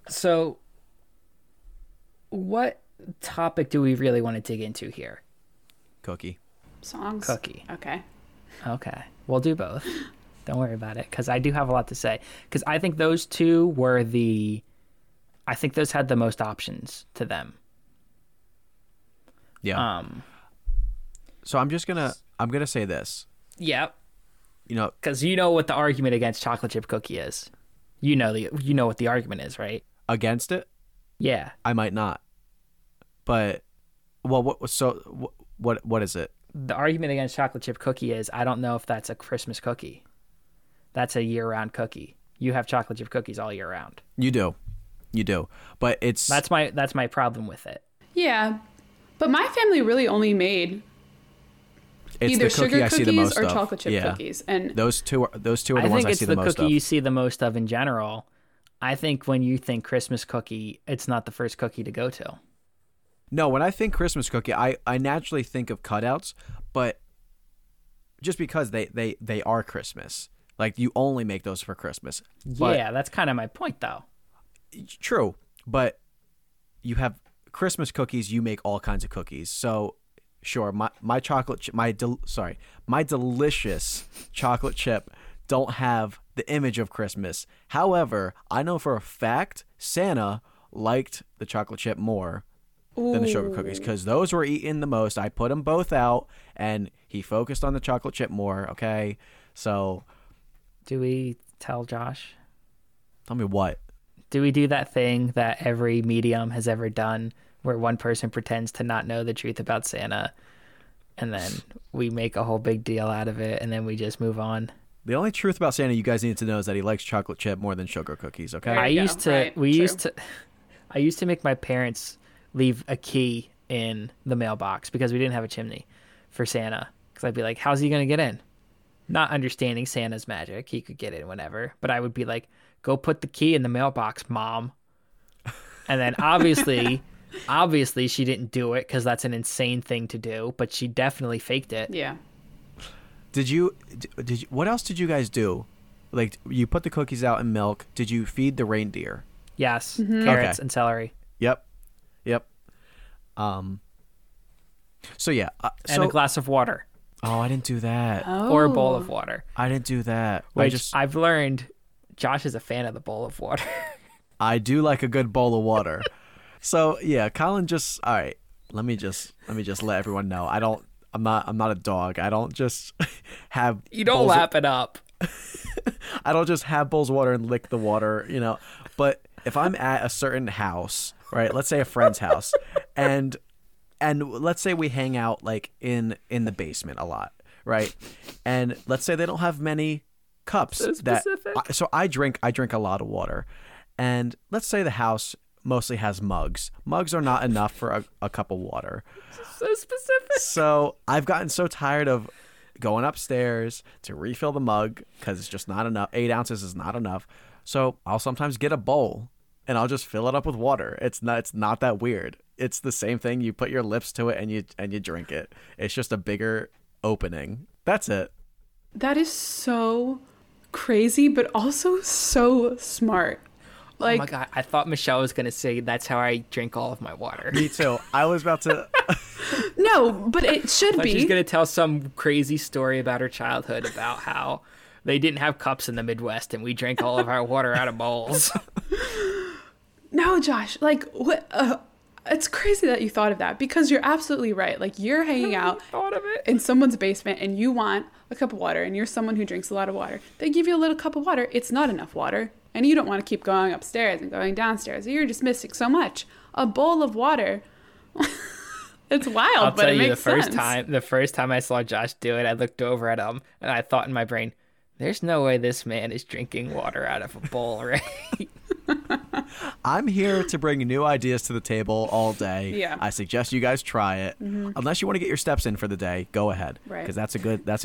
So, what topic do we really want to dig into here? Cookie. Songs. Cookie. Okay. Okay. We'll do both. Don't worry about it, because I do have a lot to say. Because I think those two were the... I think those had the most options to them. Yeah. So I'm just going to... I'm going to say this. Yep. You know... Because you know what the argument against chocolate chip cookie is. You know what the argument is, right? Against it? Yeah. I might not. But... Well, what is it? The argument against chocolate chip cookie is, I don't know if that's a Christmas cookie. That's a year-round cookie. You have chocolate chip cookies all year round. You do. But it's... That's my problem with it. Yeah. But my family really only made either sugar cookies or chocolate chip cookies. And those two are the ones I see the most of. I think it's the cookie you see the most of in general. I think when you think Christmas cookie, it's not the first cookie to go to. No, when I think Christmas cookie, I naturally think of cutouts, but just because they are Christmas. Like, you only make those for Christmas. But, yeah, that's kind of my point, though. True, but you have Christmas cookies, you make all kinds of cookies. So, sure, my delicious chocolate chip don't have the image of Christmas. However, I know for a fact Santa liked the chocolate chip more than the sugar cookies, because those were eaten the most. I put them both out, and he focused on the chocolate chip more. Okay, so do we tell Josh? Tell me what? Do we do that thing that every medium has ever done, where one person pretends to not know the truth about Santa, and then we make a whole big deal out of it, and then we just move on? The only truth about Santa you guys need to know is that he likes chocolate chip more than sugar cookies. Okay, I used to make my parents leave a key in the mailbox because we didn't have a chimney for Santa, because I'd be like, how's he gonna get in? Not understanding Santa's magic, he could get in whenever, but I would be like, go put the key in the mailbox, Mom. And then obviously she didn't do it, because that's an insane thing to do, but she definitely faked it. Yeah. Did you what else did you guys do? Like, you put the cookies out in milk. Did you feed the reindeer? Yes. Mm-hmm. Carrots, okay. And celery. Yep. So yeah. And a glass of water. Oh, I didn't do that. Oh. Or a bowl of water. I didn't do that. I've learned Josh is a fan of the bowl of water. I do like a good bowl of water. So yeah, Colin just, all right, let me just let everyone know. I'm not a dog. I don't just have... You don't lap it up. I don't just have bowls of water and lick the water, you know. But if I'm at a certain house, right, let's say a friend's house, and let's say we hang out like in the basement a lot, right? And let's say they don't have many cups. So specific. So I drink a lot of water. And let's say the house mostly has mugs. Mugs are not enough for a cup of water. So specific. So I've gotten so tired of going upstairs to refill the mug, because it's just not enough. 8 ounces is not enough. So I'll sometimes get a bowl, and I'll just fill it up with water. It's not that weird. It's the same thing. You put your lips to it and you drink it. It's just a bigger opening. That's it. That is so crazy, but also so smart. Like, oh my God, I thought Michelle was going to say that's how I drink all of my water. Me too. I was about to. No, but it should be. She's going to tell some crazy story about her childhood about how they didn't have cups in the Midwest and we drank all of our water out of bowls. No, Josh, like, what? It's crazy that you thought of that, because you're absolutely right. Like, you're hanging out in someone's basement and you want a cup of water, and you're someone who drinks a lot of water. They give you a little cup of water. It's not enough water, and you don't want to keep going upstairs and going downstairs. You're just missing so much. A bowl of water. It's wild, but it makes sense. I'll tell you, the first time I saw Josh do it, I looked over at him and I thought in my brain, there's no way this man is drinking water out of a bowl, right? I'm here to bring new ideas to the table all day. Yeah. I suggest you guys try it. Mm-hmm. Unless you want to get your steps in for the day, go ahead. Right. Because that's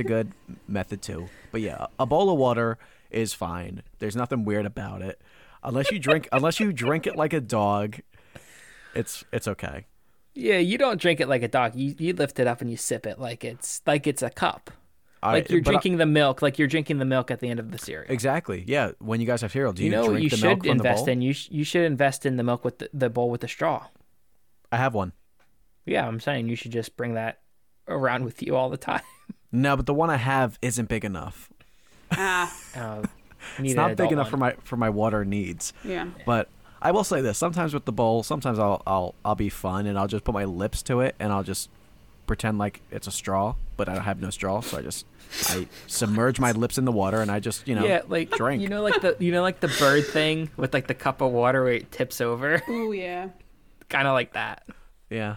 a good method too. But yeah, a bowl of water is fine. There's nothing weird about it. Unless you drink it like a dog, it's okay. Yeah, you don't drink it like a dog. You lift it up and you sip it like it's a cup. Like you're drinking the milk, like you're drinking the milk at the end of the cereal. Exactly. Yeah. When you guys have cereal, do you know drink you the should milk invest the bowl? In? You should invest in the milk with the bowl with the straw. I have one. Yeah, I'm saying you should just bring that around with you all the time. No, but the one I have isn't big enough. It's not big enough for my water needs. Yeah. But I will say this: sometimes with the bowl, sometimes I'll be fun and I'll just put my lips to it and I'll just pretend like it's a straw, but I have no straw, so I submerge my lips in the water and I just drink. You know, like the bird thing with like the cup of water where it tips over. Oh yeah. Kind of like that. Yeah.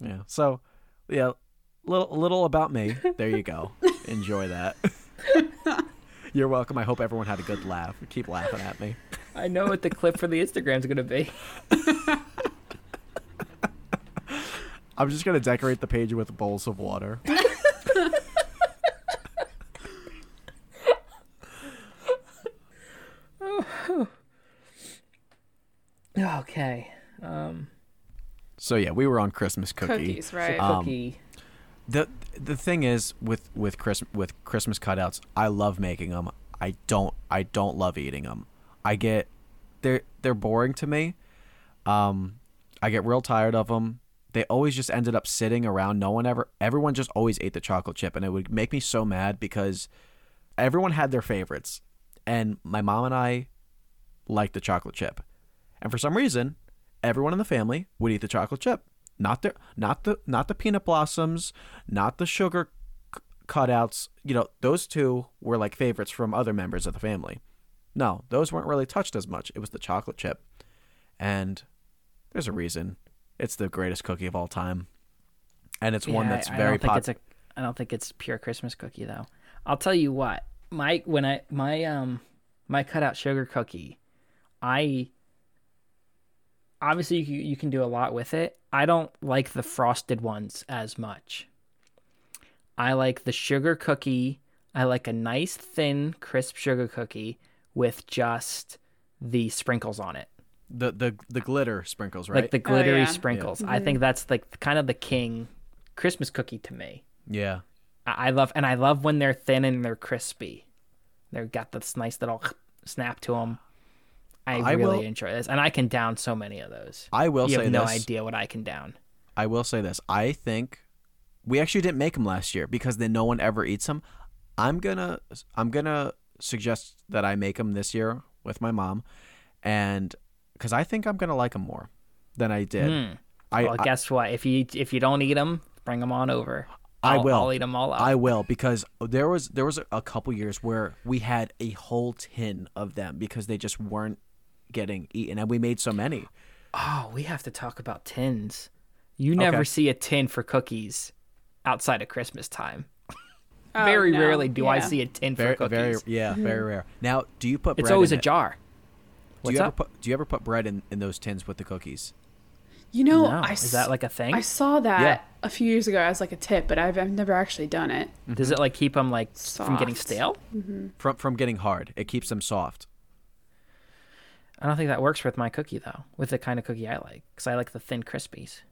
Yeah. So yeah, little about me. There you go. Enjoy that. You're welcome. I hope everyone had a good laugh. Keep laughing at me. I know what the clip for the Instagram is going to be. I'm just going to decorate the page with bowls of water. Okay. So, yeah, we were on Christmas cookies, right? Cookie. The thing is with Christmas cutouts, I love making them. I don't love eating them. They're boring to me. I get real tired of them. They always just ended up sitting around. Everyone just always ate the chocolate chip, and it would make me so mad because everyone had their favorites, and my mom and I liked the chocolate chip, and for some reason, everyone in the family would eat the chocolate chip. Not the peanut blossoms, not the sugar cutouts. You know, those two were like favorites from other members of the family. No, those weren't really touched as much. It was the chocolate chip. And there's a reason. It's the greatest cookie of all time. And it's one that's very popular. I don't think it's pure Christmas cookie though. I'll tell you what. My cutout sugar cookie, obviously, you can do a lot with it. I don't like the frosted ones as much. I like the sugar cookie. I like a nice, thin, crisp sugar cookie with just the sprinkles on it. The glitter sprinkles, right? Like the glittery sprinkles. Yeah. I think that's like kind of the king Christmas cookie to me. Yeah. I love when they're thin and they're crispy. They've got this nice little snap to them. I really enjoy this, and I can down so many of those. I will say this. You have no idea what I can down. I will say this. I think we actually didn't make them last year because then no one ever eats them. I'm gonna suggest that I make them this year with my mom, and because I think I'm gonna like them more than I did. Guess what? If you don't eat them, bring them on over. I'll eat them all up. I will, because there was a couple years where we had a whole tin of them because they just weren't getting eaten, and we made so many. Oh, we have to talk about tins. You never see a tin for cookies outside of Christmas time. Rarely do I see a tin for cookies. Very rare. Now, do you put bread in it? It's always a jar. Do you ever put bread in those tins with the cookies? You know, no. Is that like a thing? I saw that a few years ago as like a tip, but I've never actually done it. Mm-hmm. Does it like keep them like soft from getting stale? Mm-hmm. From getting hard. It keeps them soft. I don't think that works with my cookie though, with the kind of cookie I like, because I like the thin crispies.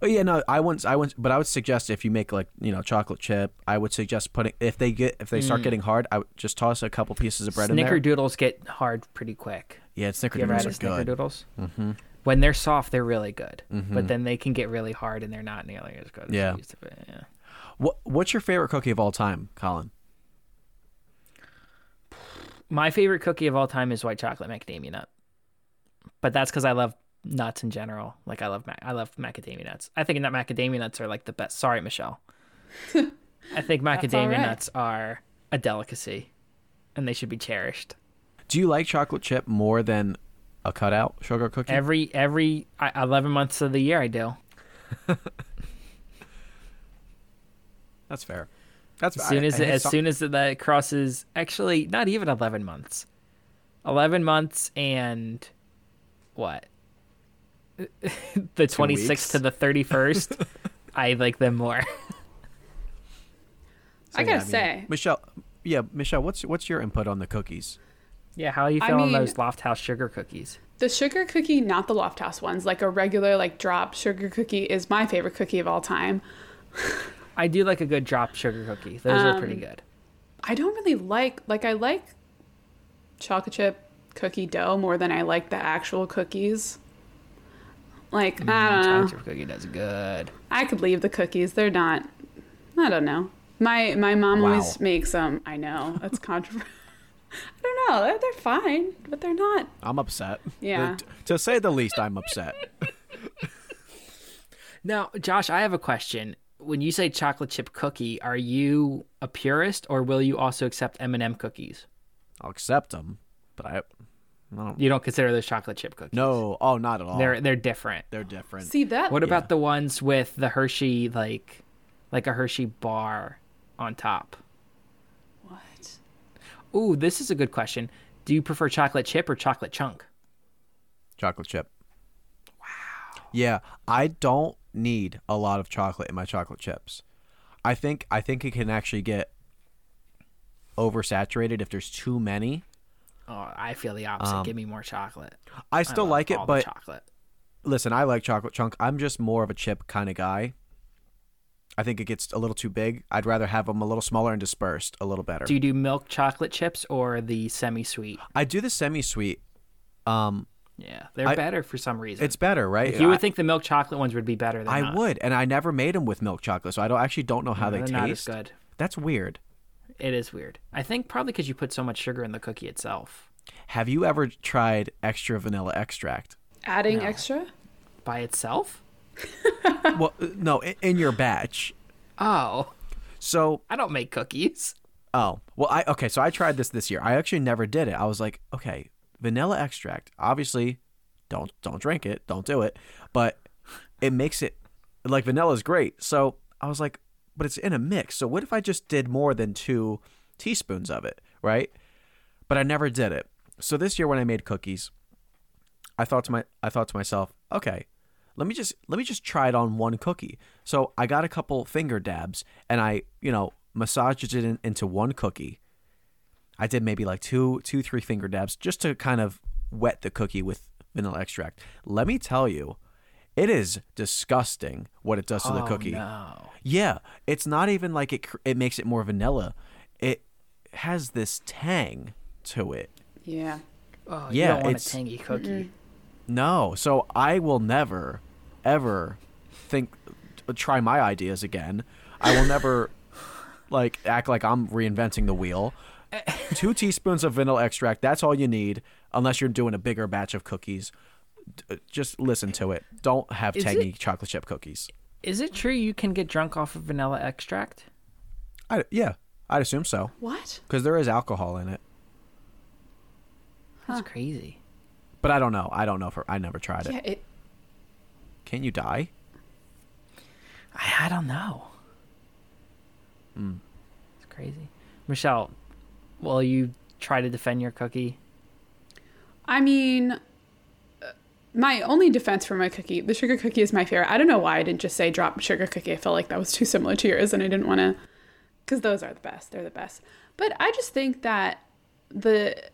Oh yeah, no, I wouldn't. But I would suggest if you make like chocolate chip, I would suggest putting if they start getting hard, I would just toss a couple pieces of bread in there. Snickerdoodles get hard pretty quick. Yeah, Snickerdoodles are good. Mm-hmm. When they're soft, they're really good, but then they can get really hard, and they're not nearly as good. Yeah. What's your favorite cookie of all time, Colin? My favorite cookie of all time is white chocolate macadamia nut, but that's because I love nuts in general. Like I love macadamia nuts. I think that macadamia nuts are like the best. Sorry, Michelle. I think macadamia nuts are a delicacy, and they should be cherished. Do you like chocolate chip more than a cutout sugar cookie? Every 11 months of the year, I do. That's fair. As soon as that crosses, actually, not even 11 months. 11 months and what? The 26th to the 31st, I like them more. Michelle, what's your input on the cookies? Yeah, how are you feeling those Lofthouse sugar cookies? The sugar cookie, not the Lofthouse ones, like a regular like drop sugar cookie is my favorite cookie of all time. I do like a good drop sugar cookie. Those are pretty good. I don't really like I like chocolate chip cookie dough more than I like the actual cookies. Like, I don't know. Chocolate chip cookie does good. I could leave the cookies. They're not, I don't know. My mom always makes them. I know that's controversial. I don't know. They're fine, but they're not. I'm upset. Yeah, to say the least, I'm upset. Now, Josh, I have a question. When you say chocolate chip cookie, are you a purist, or will you also accept M&M cookies? I'll accept them, but I don't. You don't consider those chocolate chip cookies? No. Oh, not at all. They're different. They're different. See that? What about the ones with the Hershey like a Hershey bar on top? What? Ooh, this is a good question. Do you prefer chocolate chip or chocolate chunk? Chocolate chip. Wow. Yeah, I don't need a lot of chocolate in my chocolate chips. I think it can actually get oversaturated if there's too many. Oh, I feel the opposite. Give me more chocolate. I still like it, but chocolate. Listen, I like chocolate chunk. I'm just more of a chip kind of guy. I think it gets a little too big. I'd rather have them a little smaller and dispersed a little better. Do you do milk chocolate chips or the semi-sweet? I do the semi-sweet. Yeah, they're better for some reason. It's better, right? If you would think the milk chocolate ones would be better than I would, and I never made them with milk chocolate, so I don't know how they taste. They're not as good. That's weird. It is weird. I think probably because you put so much sugar in the cookie itself. Have you ever tried extra vanilla extract? Adding extra? By itself? Well, no, in your batch. Oh. So I don't make cookies. Oh. Well, so I tried this year. I actually never did it. I was like, okay, vanilla extract. Obviously, don't drink it. Don't do it. But it makes it, like, vanilla is great. So I was like, but it's in a mix. So what if I just did more than 2 teaspoons of it, right? But I never did it. So this year when I made cookies, I thought to myself, okay, let me just try it on one cookie. So I got a couple finger dabs and I, massaged it into one cookie. I did maybe like two, three finger dabs just to kind of wet the cookie with vanilla extract. Let me tell you, it is disgusting what it does to the cookie. No. Yeah, it's not even like it makes it more vanilla. It has this tang to it. Yeah. Oh, yeah, you don't want a tangy cookie. Mm-mm. No, so I will never, ever try my ideas again. I will never act like I'm reinventing the wheel. 2 teaspoons of vanilla extract, that's all you need, unless you're doing a bigger batch of cookies. Just listen to it. Don't have tangy chocolate chip cookies. Is it true you can get drunk off of vanilla extract? I'd assume so. What? Because there is alcohol in it. That's crazy. But I don't know. I never tried it. Yeah, can you die? I don't know. Mm. It's crazy. Michelle, will you try to defend your cookie? I mean, my only defense for my cookie, the sugar cookie is my favorite. I don't know why I didn't just say drop sugar cookie. I felt like that was too similar to yours, and I didn't want to, because those are the best. They're the best. But I just think that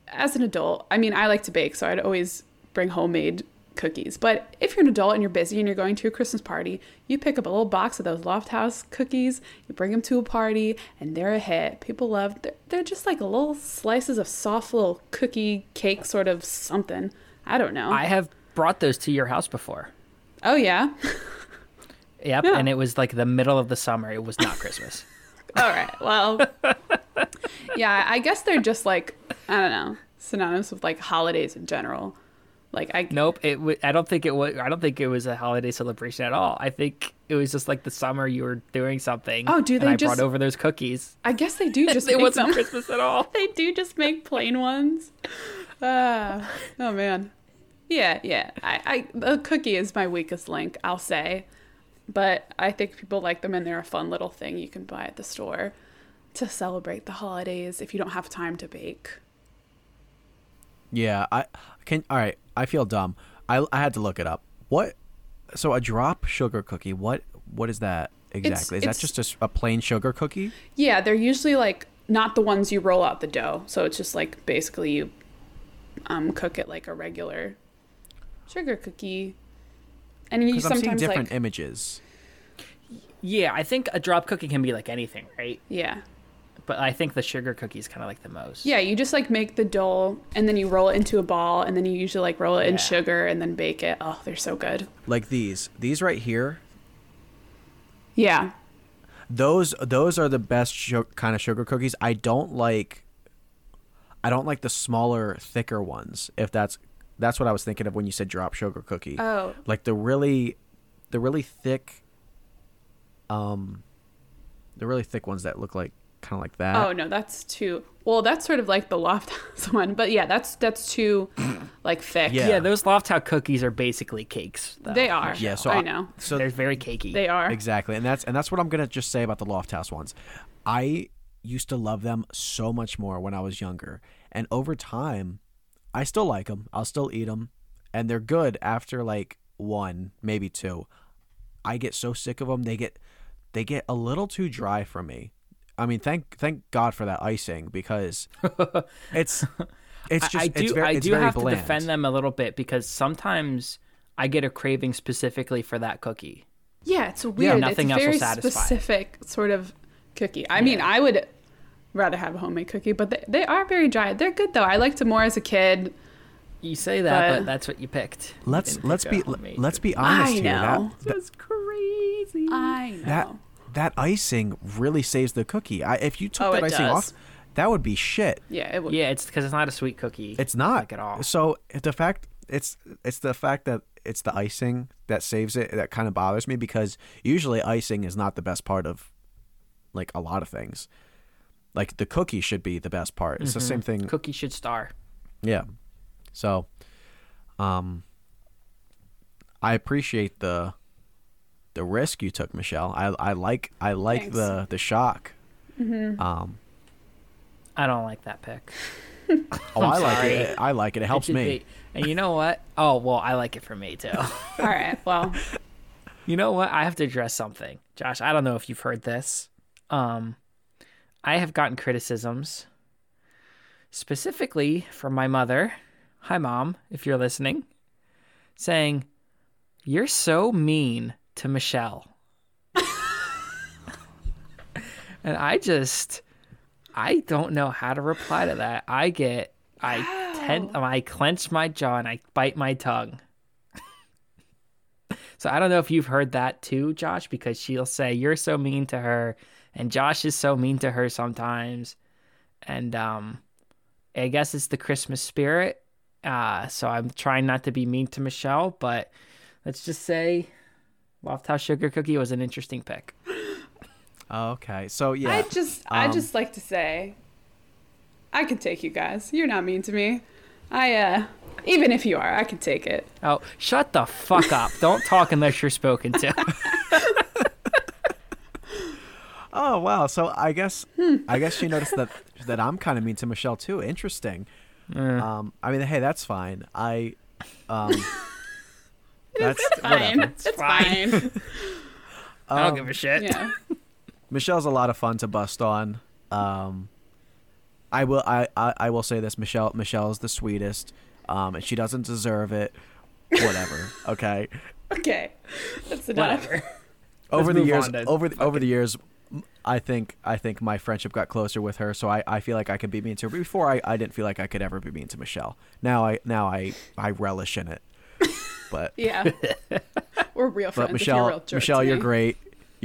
as an adult, I mean, I like to bake, so I'd always bring homemade cookies. But if you're an adult and you're busy and you're going to a Christmas party, you pick up a little box of those Loft House cookies, you bring them to a party, and they're a hit. People love, they're just like little slices of soft little cookie cake sort of something. I don't know. I have brought those to your house before. Oh, yeah? Yep, yeah. And it was like the middle of the summer. It was not Christmas. All right, well, yeah, I guess they're just like, I don't know, synonymous with like holidays in general. Like I don't think it was a holiday celebration at all. I think it was just like the summer you were doing something. Oh, do they? And I brought over those cookies. I guess they do just. It wasn't Christmas at all. They do just make plain ones. Oh man, yeah. A cookie is my weakest link, I'll say. But I think people like them, and they're a fun little thing you can buy at the store to celebrate the holidays if you don't have time to bake. Yeah, all right, I feel dumb. I had to look it up. What? So a drop sugar cookie, what is that exactly? Is that just a plain sugar cookie? Yeah, they're usually like not the ones you roll out the dough. So it's just like basically you cook it like a regular sugar cookie. And you sometimes seeing different images. Yeah, I think a drop cookie can be like anything, right? Yeah. But I think the sugar cookie is kind of like the most. Yeah, you just like make the dough and then you roll it into a ball and then you usually like roll it in sugar and then bake it. Oh, they're so good. Like these right here. Yeah. Those are the best kind of sugar cookies. I don't like the smaller, thicker ones. If that's what I was thinking of when you said drop sugar cookie. Oh, like the really thick, the really thick ones that look like kind of like that. Oh no, that's too. Well, that's sort of like the Loft House one, but yeah, that's too like thick. Yeah, those Loft House cookies are basically cakes, though. They are. Yeah, so I know. So they're very cakey. They are. Exactly. And that's what I'm going to just say about the Loft House ones. I used to love them so much more when I was younger. And over time, I still like them. I'll still eat them, and they're good after like one, maybe two. I get so sick of them. They get a little too dry for me. I mean, thank God for that icing, because it's just I do have to defend them a little bit, because sometimes I get a craving specifically for that cookie. Yeah, it's weird. Yeah, nothing else will satisfy. It's a very specific sort of cookie. I mean, I would rather have a homemade cookie, but they are very dry. They're good though. I liked them more as a kid. You say that, but that's what you picked. Let's be honest here. I know. That's crazy. I know. That icing really saves the cookie. If you took that icing off, that would be shit. Yeah, it would. Yeah, it's because it's not a sweet cookie. It's not like at all. So the fact that it's the icing that saves it that kind of bothers me, because usually icing is not the best part of like a lot of things. Like the cookie should be the best part. It's the same thing. Cookie should star. Yeah. So, I appreciate the risk you took, Michelle. I like Thanks. the shock. Mm-hmm. I don't like that pick. I like it. It helps me. And you know what? Oh well, I like it for me too. All right. Well, you know what? I have to address something, Josh. I don't know if you've heard this. I have gotten criticisms, specifically from my mother. Hi, Mom, if you're listening, saying you're so mean to Michelle. And I don't know how to reply to that. I clench my jaw and I bite my tongue. So I don't know if you've heard that too, Josh, because she'll say you're so mean to her, and Josh is so mean to her sometimes. And I guess it's the Christmas spirit. So I'm trying not to be mean to Michelle, but let's just say Loft House Sugar Cookie was an interesting pick. Okay, so yeah. I just like to say, I can take you guys. You're not mean to me. Even if you are, I can take it. Oh, shut the fuck up. Don't talk unless you're spoken to. Oh, wow. So I guess she noticed that I'm kind of mean to Michelle too. Interesting. I mean, hey, that's fine. It's fine. It's fine. I don't give a shit. Yeah. Michelle's a lot of fun to bust on. I will say this: Michelle is the sweetest, and she doesn't deserve it. Whatever. Okay. Okay. That's enough. Whatever. Over the years, I think my friendship got closer with her, so I feel like I could be mean to her. Before I didn't feel like I could ever be mean to Michelle. Now I relish in it. But yeah, we're real friends. But Michelle, you're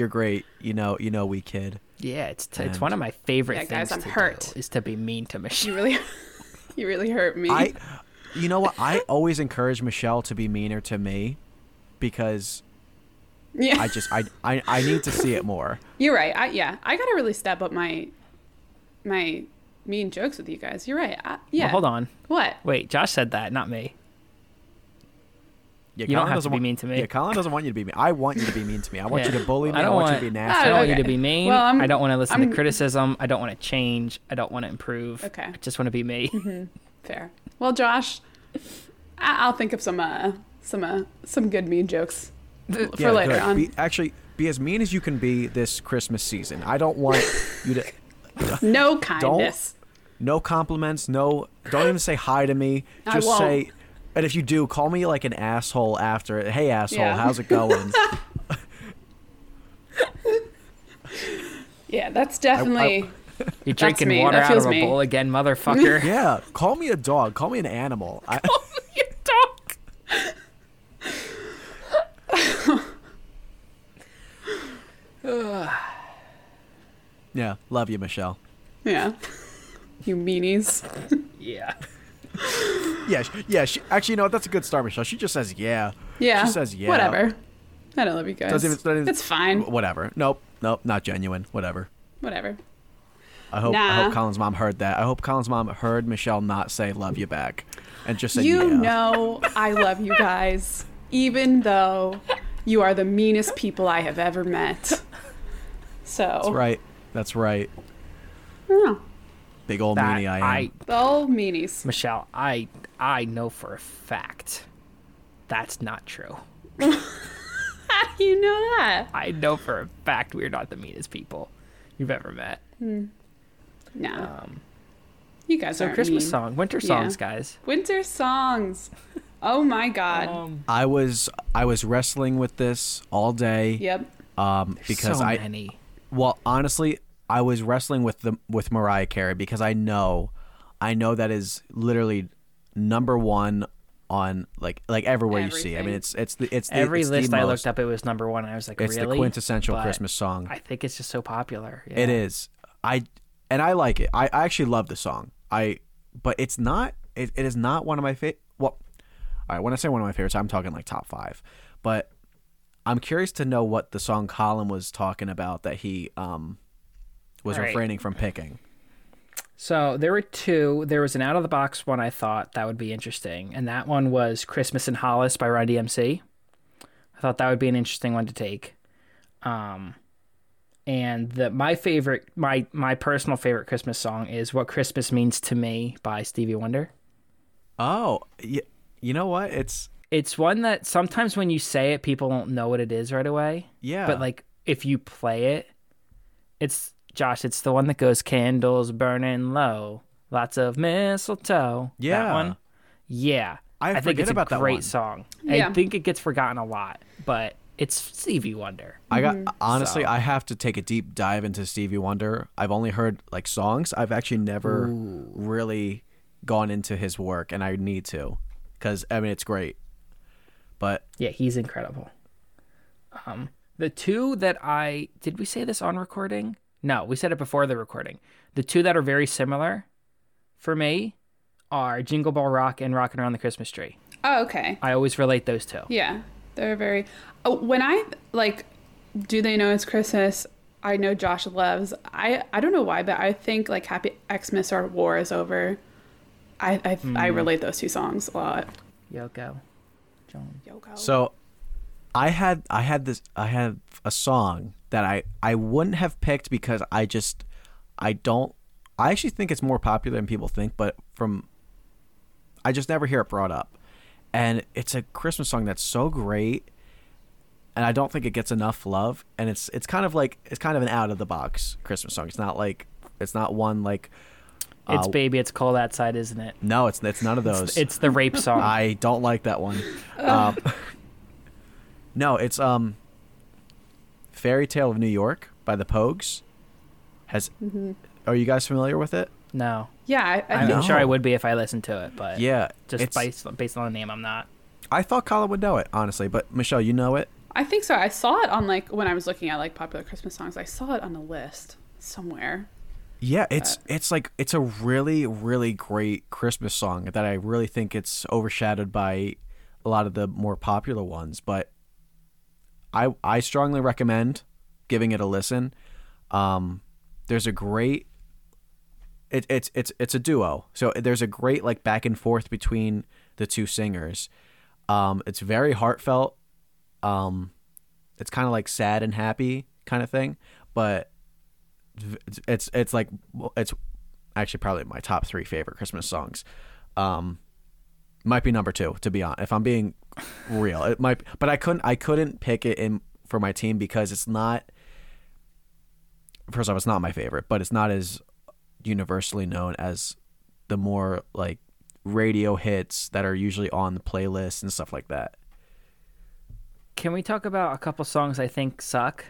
great. You know, we kid. Yeah, it's one of my favorite things. Guys, I'm hurt. Is to be mean to Michelle. You really hurt me. You know what? I always encourage Michelle to be meaner to me, because yeah, I need to see it more. You're right. I gotta really step up my mean jokes with you guys. You're right. Well, hold on. What? Wait, Josh said that, not me. Yeah, you don't have to be mean to me. Yeah, Colin doesn't want you to be mean. I want you to be mean to me. I want you to bully me. I want you to be nasty. I don't want you to be mean. Well, I don't want to listen to criticism. I don't want to change. I don't want to improve. Okay. I just want to be me. Mm-hmm. Fair. Well, Josh, I'll think of some good mean jokes for later on. Be as mean as you can be this Christmas season. I don't want you to... No kindness. No compliments. No. Don't even say hi to me. Just say... And if you do, call me like an asshole after it. Hey, asshole, how's it going? Yeah, that's definitely. You're drinking water out of a bowl again, motherfucker. Yeah, call me a dog. Call me an animal. Call me a dog. Yeah, love you, Michelle. Yeah. You meanies. Yeah. Yeah, yeah. She, actually, you know what? That's a good start, Michelle. She just says, yeah. Yeah. She says, yeah. Whatever. I don't love you guys. Doesn't even, it's fine. Whatever. Nope. Not genuine. Whatever. I hope Colin's mom heard that. I hope Colin's mom heard Michelle not say love you back and just say, you know, I love you guys, even though you are the meanest people I have ever met. So. That's right. Oh. Big old meanie I am. Old meanies. Michelle, I know for a fact that's not true. How do you know that? I know for a fact we're not the meanest people you've ever met. Mm. Nah. You guys are Christmas mean. Song. Winter songs, yeah. Guys. Winter songs. Oh my god. I was wrestling with this all day. Yep. Because so many. Well, honestly, I was wrestling with Mariah Carey because I know that is literally number one on like everywhere. Everything. You see. I mean, it's the most, I looked up, it was number one. I was like, it's really? The quintessential Christmas song. I think it's just so popular. Yeah. It is. I like it. I actually love the song. But it's not. It is not one of my favorite. Well, all right. When I say one of my favorites, I'm talking like top five. But I'm curious to know what the song Colin was talking about that he was refraining from picking. So there were two. There was an out-of-the-box one I thought that would be interesting, and that one was Christmas in Hollis by Run DMC. I thought that would be an interesting one to take. And my personal favorite Christmas song is What Christmas Means to Me by Stevie Wonder. Oh, you know what? It's one that sometimes when you say it, people don't know what it is right away. Yeah. But like if you play it, it's... Josh, it's the one that goes candles burning low, lots of mistletoe. Yeah. That one? Yeah. I think it's a great song. Yeah. I think it gets forgotten a lot, but it's Stevie Wonder. I have to take a deep dive into Stevie Wonder. I've only heard like songs. I've actually never really gone into his work, and I need to because, I mean, it's great. But yeah, he's incredible. The two that did we say this on recording? No, we said it before the recording. The two that are very similar for me are Jingle Bell Rock and Rockin' Around the Christmas Tree. Oh, okay. I always relate those two. Yeah, they're very... Oh, when I, like, do they know it's Christmas? I know Josh loves... I don't know why, but I think, like, Happy Xmas or War is Over. I relate those two songs a lot. Yoko. John. Yoko. So... I had a song that I wouldn't have picked because I actually think it's more popular than people think, but I just never hear it brought up. And it's a Christmas song that's so great, and I don't think it gets enough love, and it's kind of an out of the box Christmas song. It's not one like It's Baby It's Cold Outside, Isn't It? No, it's none of those. It's the rape song. I don't like that one. No, it's Fairy Tale of New York by the Pogues. Are you guys familiar with it? No. Yeah, I'm sure I would be if I listened to it, but yeah, just based on the name, I'm not. I thought Colin would know it, honestly, but Michelle, you know it? I think so. I saw it on like when I was looking at like popular Christmas songs. I saw it on a list somewhere. Yeah, it's a really, really great Christmas song that I really think it's overshadowed by a lot of the more popular ones, but I strongly recommend giving it a listen. There's a great it's a duo, so there's a great like back and forth between the two singers. It's very heartfelt. It's kind of like sad and happy kind of thing, but it's actually probably my top three favorite Christmas songs. Might be number two, to be honest. If I'm being real, it might. But I couldn't pick it in for my team because it's not. First off, it's not my favorite, but it's not as universally known as the more like radio hits that are usually on the playlists and stuff like that. Can we talk about a couple songs I think suck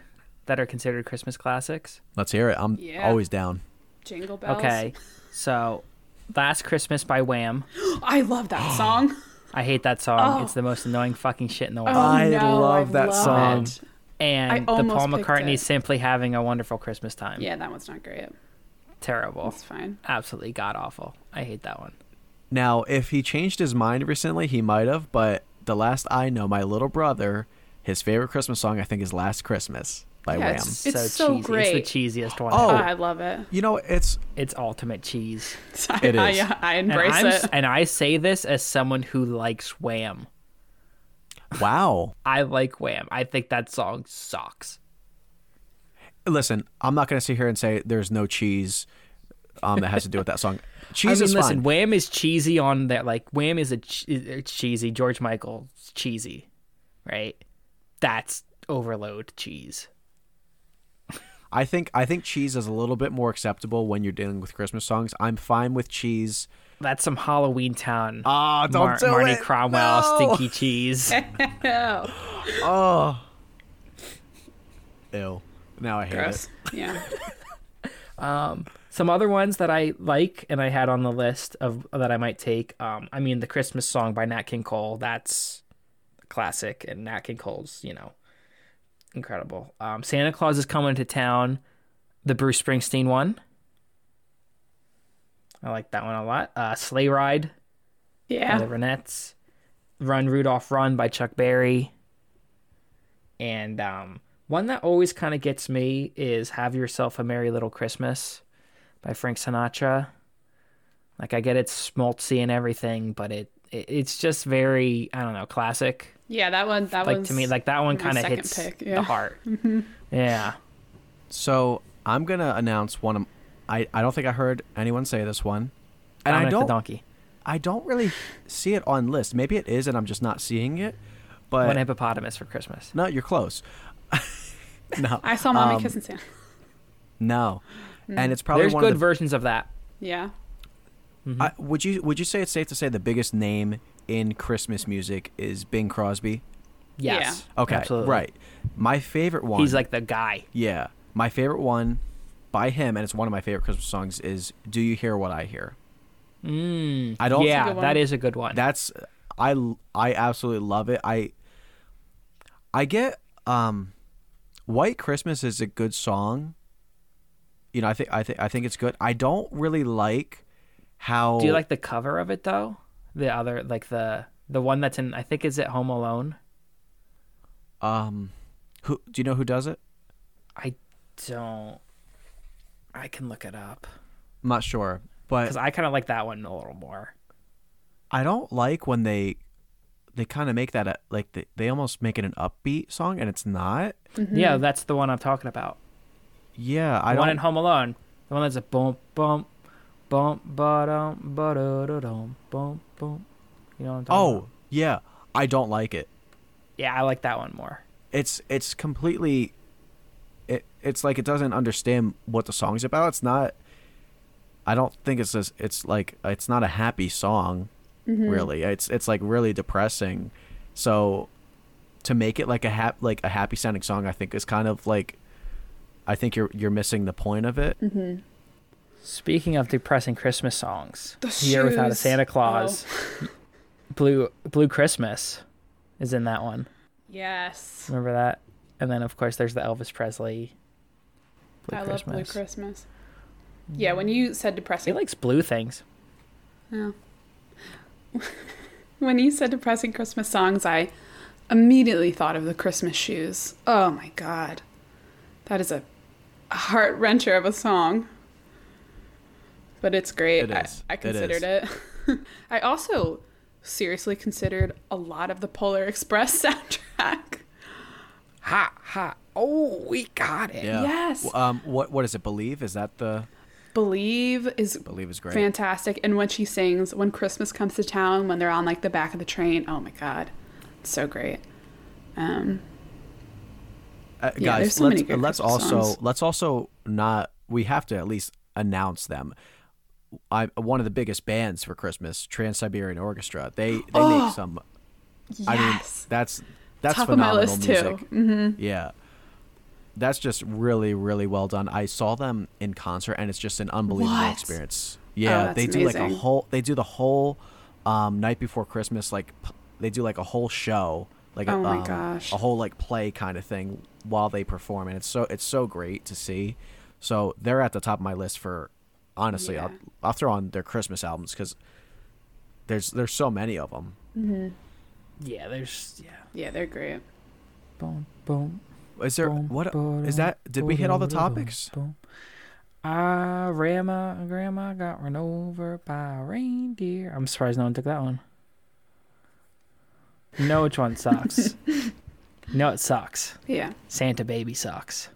that are considered Christmas classics? Let's hear it. I'm always down. Jingle Bells. Okay, so. Last Christmas by Wham. I love that song. I hate that song. Oh. It's the most annoying fucking shit in the world. I love that song. and the Paul McCartney Simply Having a Wonderful Christmas Time. Yeah, that one's not great. Terrible. It's fine. Absolutely god awful. I hate that one. Now, if he changed his mind recently, he might have, but the last I know, my little brother, his favorite Christmas song, I think, is Last Christmas by Wham. It's so cheesy. Great. It's the cheesiest one. Oh, I love it. You know, it's ultimate cheese. It is. I embrace it. And I say this as someone who likes Wham. Wow. I like Wham. I think that song sucks. Listen, I'm not going to sit here and say there's no cheese that has to do with that song. Cheese is fine. Wham is cheesy on that. Like, Wham is it's cheesy. George Michael's cheesy, right? That's overload cheese. I think cheese is a little bit more acceptable when you're dealing with Christmas songs. I'm fine with cheese. That's some Halloween Town. Oh, don't do Marty it. Cromwell, no. Stinky cheese. Oh. Ew. Now I hate Gross. It. Yeah. Some other ones that I like and I had on the list of that I might take. The Christmas Song by Nat King Cole. That's a classic, and Nat King Cole's, incredible. Santa Claus Is Coming to Town, the Bruce Springsteen one. I like that one a lot. Sleigh Ride. Yeah. By the Ronettes. Run Rudolph Run by Chuck Berry. And one that always kind of gets me is Have Yourself a Merry Little Christmas by Frank Sinatra. Like, I get it's schmaltzy and everything, but it's just very, I don't know, classic. Yeah, that one kind of hits the heart. Mm-hmm. Yeah. So I'm going to announce one of... I don't think I heard anyone say this one. And I don't really see it on list. Maybe it is and I'm just not seeing it. But One Hippopotamus for Christmas. No, you're close. No. I Saw Mommy Kissing Santa. No. Mm. And it's probably There's one good of the versions of that. Yeah. Mm-hmm. Would you say it's safe to say the biggest name in Christmas music is Bing Crosby? Yes. Yeah. Okay. Absolutely. Right. My favorite one. He's like the guy. Yeah. My favorite one by him, and it's one of my favorite Christmas songs, is Do You Hear What I Hear? I don't. Yeah, that is a good one. That's I absolutely love it. I get White Christmas is a good song. I think it's good. I don't really like how. Do you like the cover of it though? The other, like the one that's in, I think, is it Home Alone? Who do you know who does it? I don't. I can look it up. I'm not sure, but because I kind of like that one a little more. I don't like when they kind of make that they almost make it an upbeat song and it's not. Mm-hmm. Yeah, that's the one I'm talking about. Yeah, I don't. The one in Home Alone, the one that's a boom, boom, boom, ba-dum, ba-da-da-dum, boom, boom. You know what I'm talking about? Oh yeah, I don't like it. Yeah, I like that one more. It's completely. It's like it doesn't understand what the song's about. It's not. I don't think it's this. It's like it's not a happy song, mm-hmm. really. It's like really depressing. So, to make it like a happy sounding song, I think is kind of like, I think you're missing the point of it. Mm-hmm. Speaking of depressing Christmas songs, The Year Without a Santa Claus, Blue Christmas, is in that one. Yes. Remember that. And then, of course, there's the Elvis Presley Blue Christmas. I love Blue Christmas. Yeah, when you said depressing... He likes blue things. Yeah. When you said depressing Christmas songs, I immediately thought of The Christmas Shoes. Oh, my God. That is a heart-wrencher of a song. But it's great. It is. I considered it. I also seriously considered a lot of the Polar Express soundtrack. Ha ha! Oh, we got it. Yeah. Yes. What is it? Believe? Is that the? Believe is great. Fantastic. And when she sings, "When Christmas Comes to Town," when they're on like the back of the train. Oh my God, it's so great. Yeah, guys, let's also not. We have to at least announce them. One of the biggest bands for Christmas, Trans-Siberian Orchestra. They make some. Yes. I mean, that's top phenomenal of my list music. Too. Mm-hmm. Yeah, that's just really, really well done. I saw them in concert, and it's just an unbelievable experience. Yeah, they do amazing. They do the whole night before Christmas. Like they do like a whole show like oh my gosh, a whole like play kind of thing while they perform, and it's so great to see. So they're at the top of my list for honestly. Yeah. I'll throw on their Christmas albums because there's so many of them. Mm-hmm. Yeah, yeah, they're great. Boom, boom. Is there boom, what boom, is that? Did boom, we hit all the topics? Boom. Grandma got run over by a reindeer. I'm surprised no one took that one. You know which one sucks. You know it sucks. Yeah. Santa Baby sucks.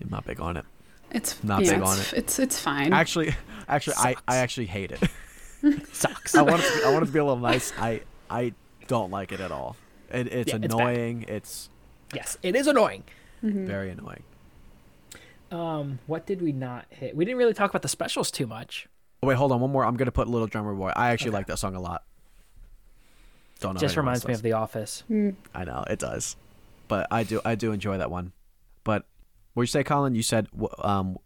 I'm not big on it. It's not big on it. It's fine. Actually, I actually hate it. Sucks. I want it to be a little nice. I don't like it at all. It's annoying. Yes, it is annoying. Mm-hmm. Very annoying. What did we not hit? We didn't really talk about the specials too much. Oh, wait, hold on. One more. I'm going to put Little Drummer Boy. I actually like that song a lot. Don't know. Just reminds me of The Office. Mm. I know it does, but I do enjoy that one. But what did you say, Colin? You said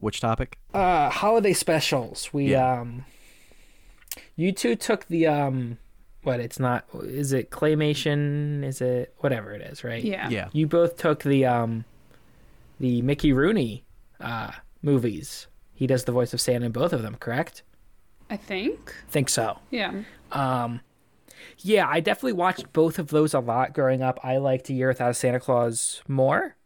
which topic? Holiday specials. You two took the what? It's not. Is it claymation? Is it whatever it is? Right? Yeah. You both took the Mickey Rooney movies. He does the voice of Santa in both of them, correct? I think so. Yeah. Yeah, I definitely watched both of those a lot growing up. I liked A Year Without a Santa Claus more,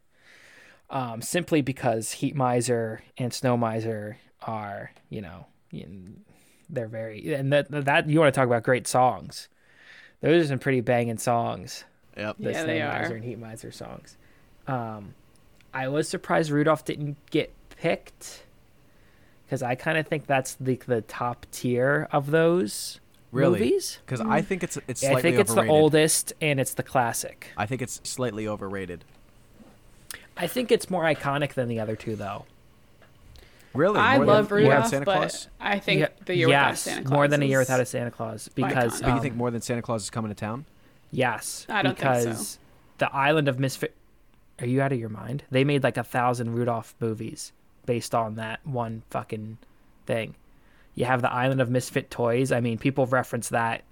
simply because Heat Miser and Snow Miser are, they're very... And that you want to talk about great songs. Those are some pretty banging songs. Yep. The Snow Miser and Heat Miser songs. I was surprised Rudolph didn't get picked, because I kind of think that's the top tier of those. Really? Movies? Because I think it's slightly overrated. I think it's overrated. The oldest, and it's the classic. I think it's slightly overrated. I think it's more iconic than the other two, though. Really? I love Rudolph, but I think The Year Without a Santa Claus. Yes, more than A Year Without a Santa Claus. Because you think more than Santa Claus is coming to town? Yes. I don't think so. Because the Island of Misfit... Are you out of your mind? They made like 1,000 Rudolph movies based on that one fucking thing. You have the Island of Misfit Toys. I mean, people reference that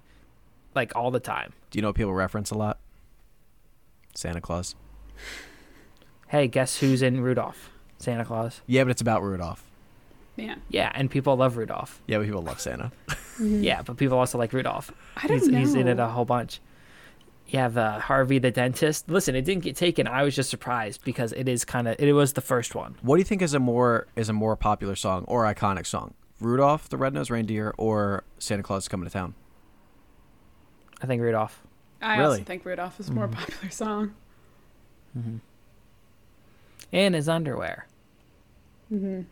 like all the time. Do you know what people reference a lot? Santa Claus. Hey, guess who's in Rudolph? Santa Claus. Yeah, but it's about Rudolph. Yeah. Yeah, and people love Rudolph. Yeah, but people love Santa. Yeah, but people also like Rudolph. I don't know. He's in it a whole bunch. You have Harvey the Dentist. Listen, it didn't get taken. I was just surprised because it was the first one. What do you think is a more popular song or iconic song? Rudolph the Red-Nosed Reindeer or Santa Claus is Coming to Town? I think Rudolph. I also think Rudolph is a more popular song. Mm-hmm. And his underwear. Mm-hmm.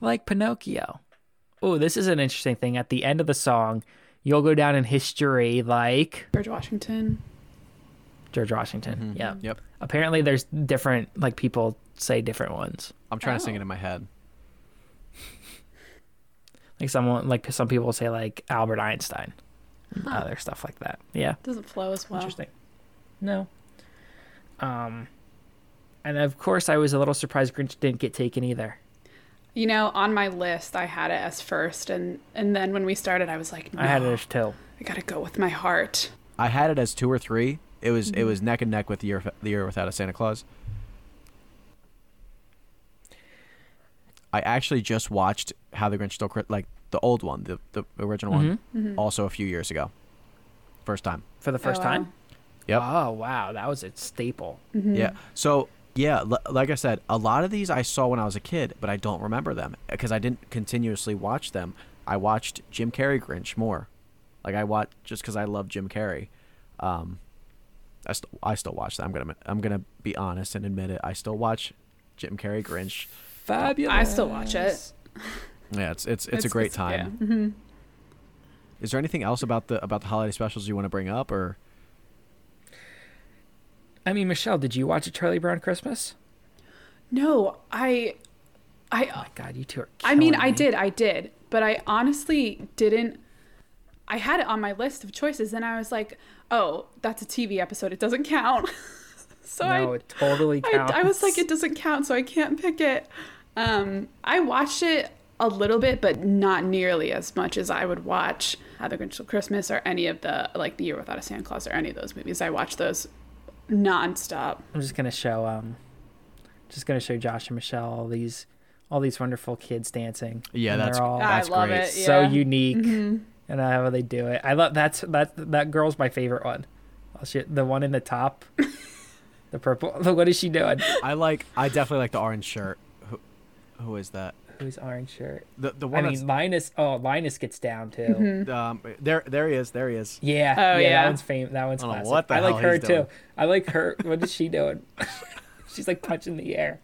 Like Pinocchio. Oh, this is an interesting thing. At the end of the song, you'll go down in history like... George Washington. Mm-hmm. Yeah. Yep. Apparently there's different, like people say different ones. I'm trying to sing it in my head. Like someone, like some people say, like Albert Einstein, other stuff like that. Yeah, doesn't flow as well. Interesting. No. And of course, I was a little surprised Grinch didn't get taken either. You know, on my list, I had it as first, and then when we started, I was like, no, I had it as two. I gotta go with my heart. I had it as two or three. It was mm-hmm. It was neck and neck with the year Without a Santa Claus. I actually just watched How the Grinch Stole Christmas, like the old one, the original mm-hmm. one, mm-hmm. also a few years ago. First time. For the first time? Yep. Oh, wow. That was a staple. Mm-hmm. Yeah. So, yeah, like I said, a lot of these I saw when I was a kid, but I don't remember them because I didn't continuously watch them. I watched Jim Carrey Grinch more. Like I watched just because I love Jim Carrey. I still watch that. I'm going to be honest and admit it. I still watch Jim Carrey Grinch. Fabulous. I still watch it. Yeah, it's a great time. Yeah. Mm-hmm. Is there anything else about the holiday specials you want to bring up, or? I mean, Michelle, did you watch A Charlie Brown Christmas? No, I. Oh my God, you two are killing me. I did, but I honestly didn't. I had it on my list of choices, and I was like, "Oh, that's a TV episode. It doesn't count." So no, it totally counts. I was like, it doesn't count, so I can't pick it. I watched it a little bit, but not nearly as much as I would watch The Grinch Stole Christmas or any of the, like, The Year Without a Santa Claus or any of those movies. I watch those nonstop. I'm just gonna show Josh and Michelle all these wonderful kids dancing. Yeah, that's all. That's I love great. It. Yeah. So unique, mm-hmm. and how they do it. I love that girl's my favorite one. Oh shit, the one in the top, the purple. What is she doing? I definitely like the orange shirt. Who is that? Who's orange shirt? The one. I mean, Linus. Oh, Linus gets down too. Mm-hmm. There he is. Yeah. Oh yeah. That one's famous. That one's classic. What the hell like her doing? Too. I like her. What is she doing? She's like punching the air.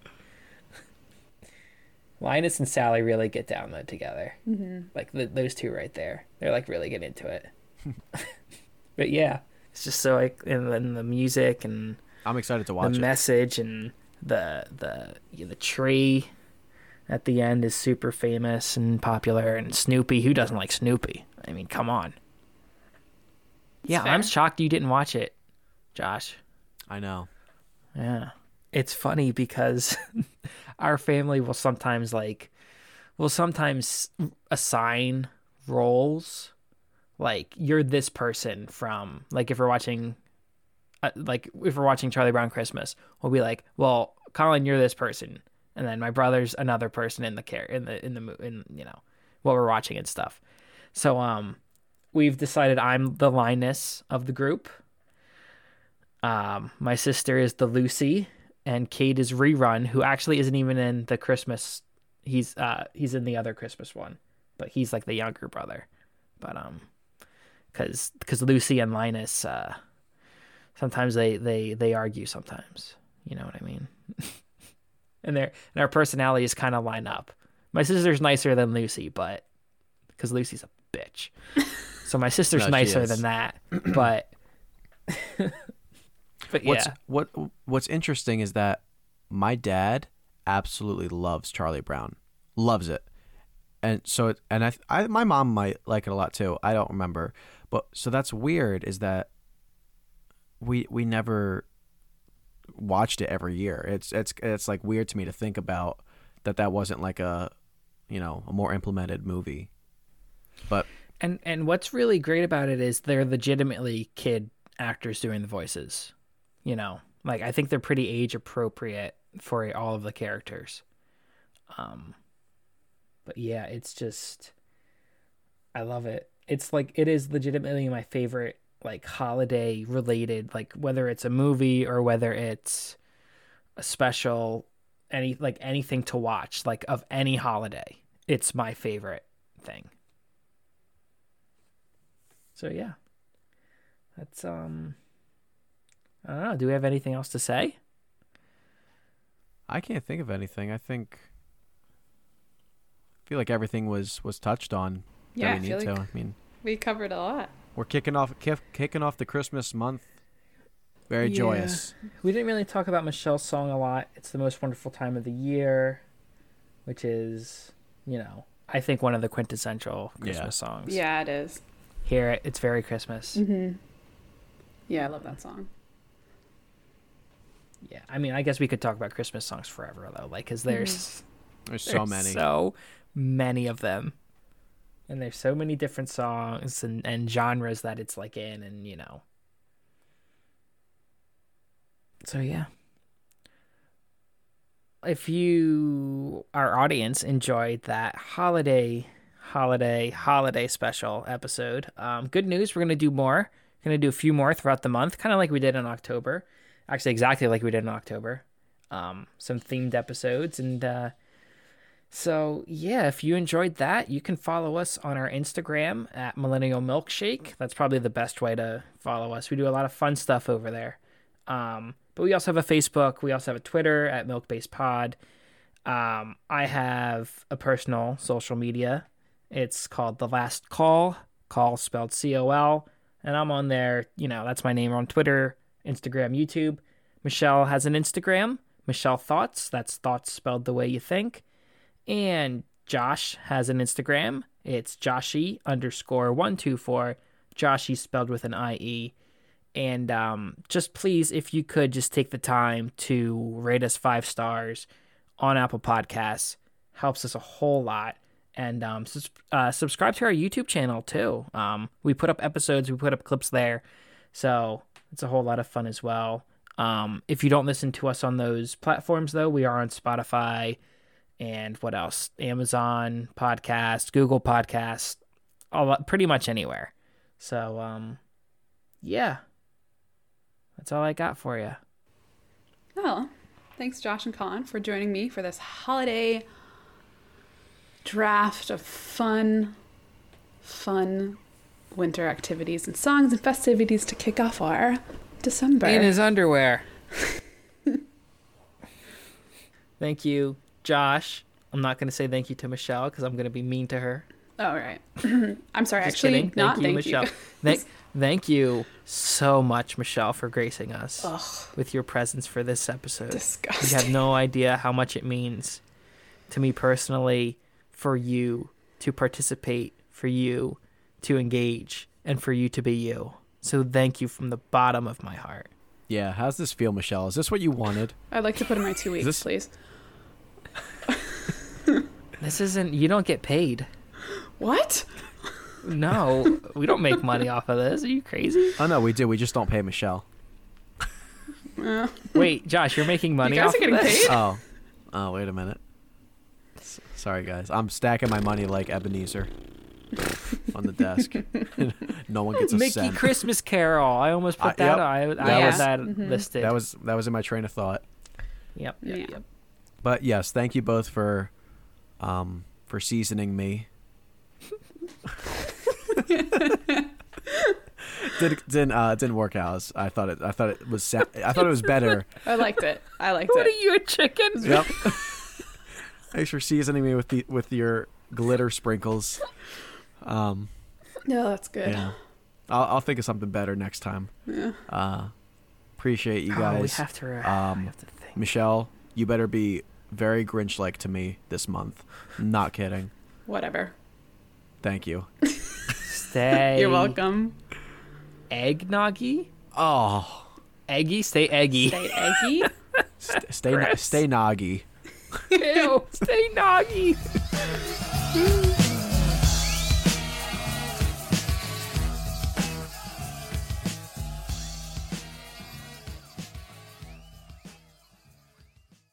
Linus and Sally really get down though together. Mm-hmm. Like those two right there. They're like really get into it. But yeah, it's just so like, and the music and I'm excited to watch the message and the tree. At the end is super famous and popular, and Snoopy. Who doesn't like Snoopy? I mean, come on. Yeah, I'm shocked you didn't watch it, Josh. I know. Yeah, it's funny because our family will sometimes assign roles. Like you're this person from like if we're watching Charlie Brown Christmas, we'll be like, well, Colin, you're this person. And then my brother's another person in the you know what we're watching and stuff. So we've decided I'm the Linus of the group. My sister is the Lucy, and Kate is Rerun, who actually isn't even in the Christmas. He's in the other Christmas one, but he's like the younger brother. But because Lucy and Linus sometimes they argue sometimes. You know what I mean. And our personalities kind of line up. My sister's nicer than Lucy, but because Lucy's a bitch, so my sister's nicer than that. But yeah. What's interesting is that my dad absolutely loves Charlie Brown, loves it, and so I my mom might like it a lot too. I don't remember, but so that's weird. Is that we never watched it every year. It's like weird to me to think about that wasn't like a, you know, a more implemented movie. But and what's really great about it is they're legitimately kid actors doing the voices. You know, like I think they're pretty age appropriate for all of the characters. But yeah, it's just I love it. It's like it is legitimately my favorite like holiday related, like whether it's a movie or whether it's a special, anything to watch, like of any holiday, it's my favorite thing. So yeah, that's, I don't know. Do we have anything else to say? I can't think of anything. I feel like everything was touched on. Yeah. We covered a lot. We're kicking off the Christmas month. Very joyous. We didn't really talk about Michelle's song a lot. It's the most wonderful time of the year, which is, you know, I think one of the quintessential Christmas songs. Yeah, it is. Hear it. It's very Christmas. Mm-hmm. Yeah, I love that song. Yeah, I mean, I guess we could talk about Christmas songs forever, though, like, because there's so many of them. And there's so many different songs and genres that it's like in, and you know. So yeah. If you, our audience, enjoyed that holiday special episode, good news, we're going to do more. We're going to do a few more throughout the month, kind of like we did in October. Actually, exactly like we did in October. Some themed episodes and, so, yeah, if you enjoyed that, you can follow us on our Instagram at Millennial Milkshake. That's probably the best way to follow us. We do a lot of fun stuff over there. But we also have a Facebook. We also have a Twitter at MilkBasedPod. I have a personal social media. It's called The Last Call spelled COL. And I'm on there. You know, that's my name on Twitter, Instagram, YouTube. Michelle has an Instagram, Michelle Thoughts. That's thoughts spelled the way you think. And Josh has an Instagram. It's Joshy_124. Joshy spelled with an IE. And just please, if you could, just take the time to rate us 5 stars on Apple Podcasts. Helps us a whole lot. And subscribe to our YouTube channel, too. We put up episodes. We put up clips there. So it's a whole lot of fun as well. If you don't listen to us on those platforms, though, we are on Spotify and what else? Amazon Podcast, Google Podcast, pretty much anywhere. So, yeah. That's all I got for you. Well, thanks, Josh and Colin, for joining me for this holiday draft of fun winter activities and songs and festivities to kick off our December. In his underwear. Thank you, Josh. I'm not going to say thank you to Michelle because I'm going to be mean to her. All right. I'm sorry. Just actually, kidding. Not thank you, Michelle. Thank you so much, Michelle, for gracing us with your presence for this episode. Disgusting. You have no idea how much it means to me personally for you to participate, for you to engage, and for you to be you. So thank you from the bottom of my heart. Yeah. How's this feel, Michelle? Is this what you wanted? I'd like to put in my 2 weeks, please. This isn't, you don't get paid. What? No, we don't make money off of this. Are you crazy? Oh, no, we do. We just don't pay Michelle. Wait, Josh, you're making money off of this? You guys are getting paid? Oh, wait a minute. Sorry, guys. I'm stacking my money like Ebenezer on the desk. No one gets a Mickey cent. Christmas Carol. I almost put that on. That was listed. That was in my train of thought. Yep. But, yes, thank you both for seasoning me. Didn't work out. I thought it was better. I liked it. What are you, a chicken? Yep. Thanks for seasoning me with your glitter sprinkles. No, that's good. Yeah. I'll think of something better next time. Yeah. Appreciate you guys. We have to think. Michelle, you better be very Grinch-like to me this month. Not kidding. Whatever. Thank you. Stay. You're welcome. Eggnoggy? Oh. Eggy? Stay eggy. Stay eggy? Stay noggy. Ew. Stay noggy.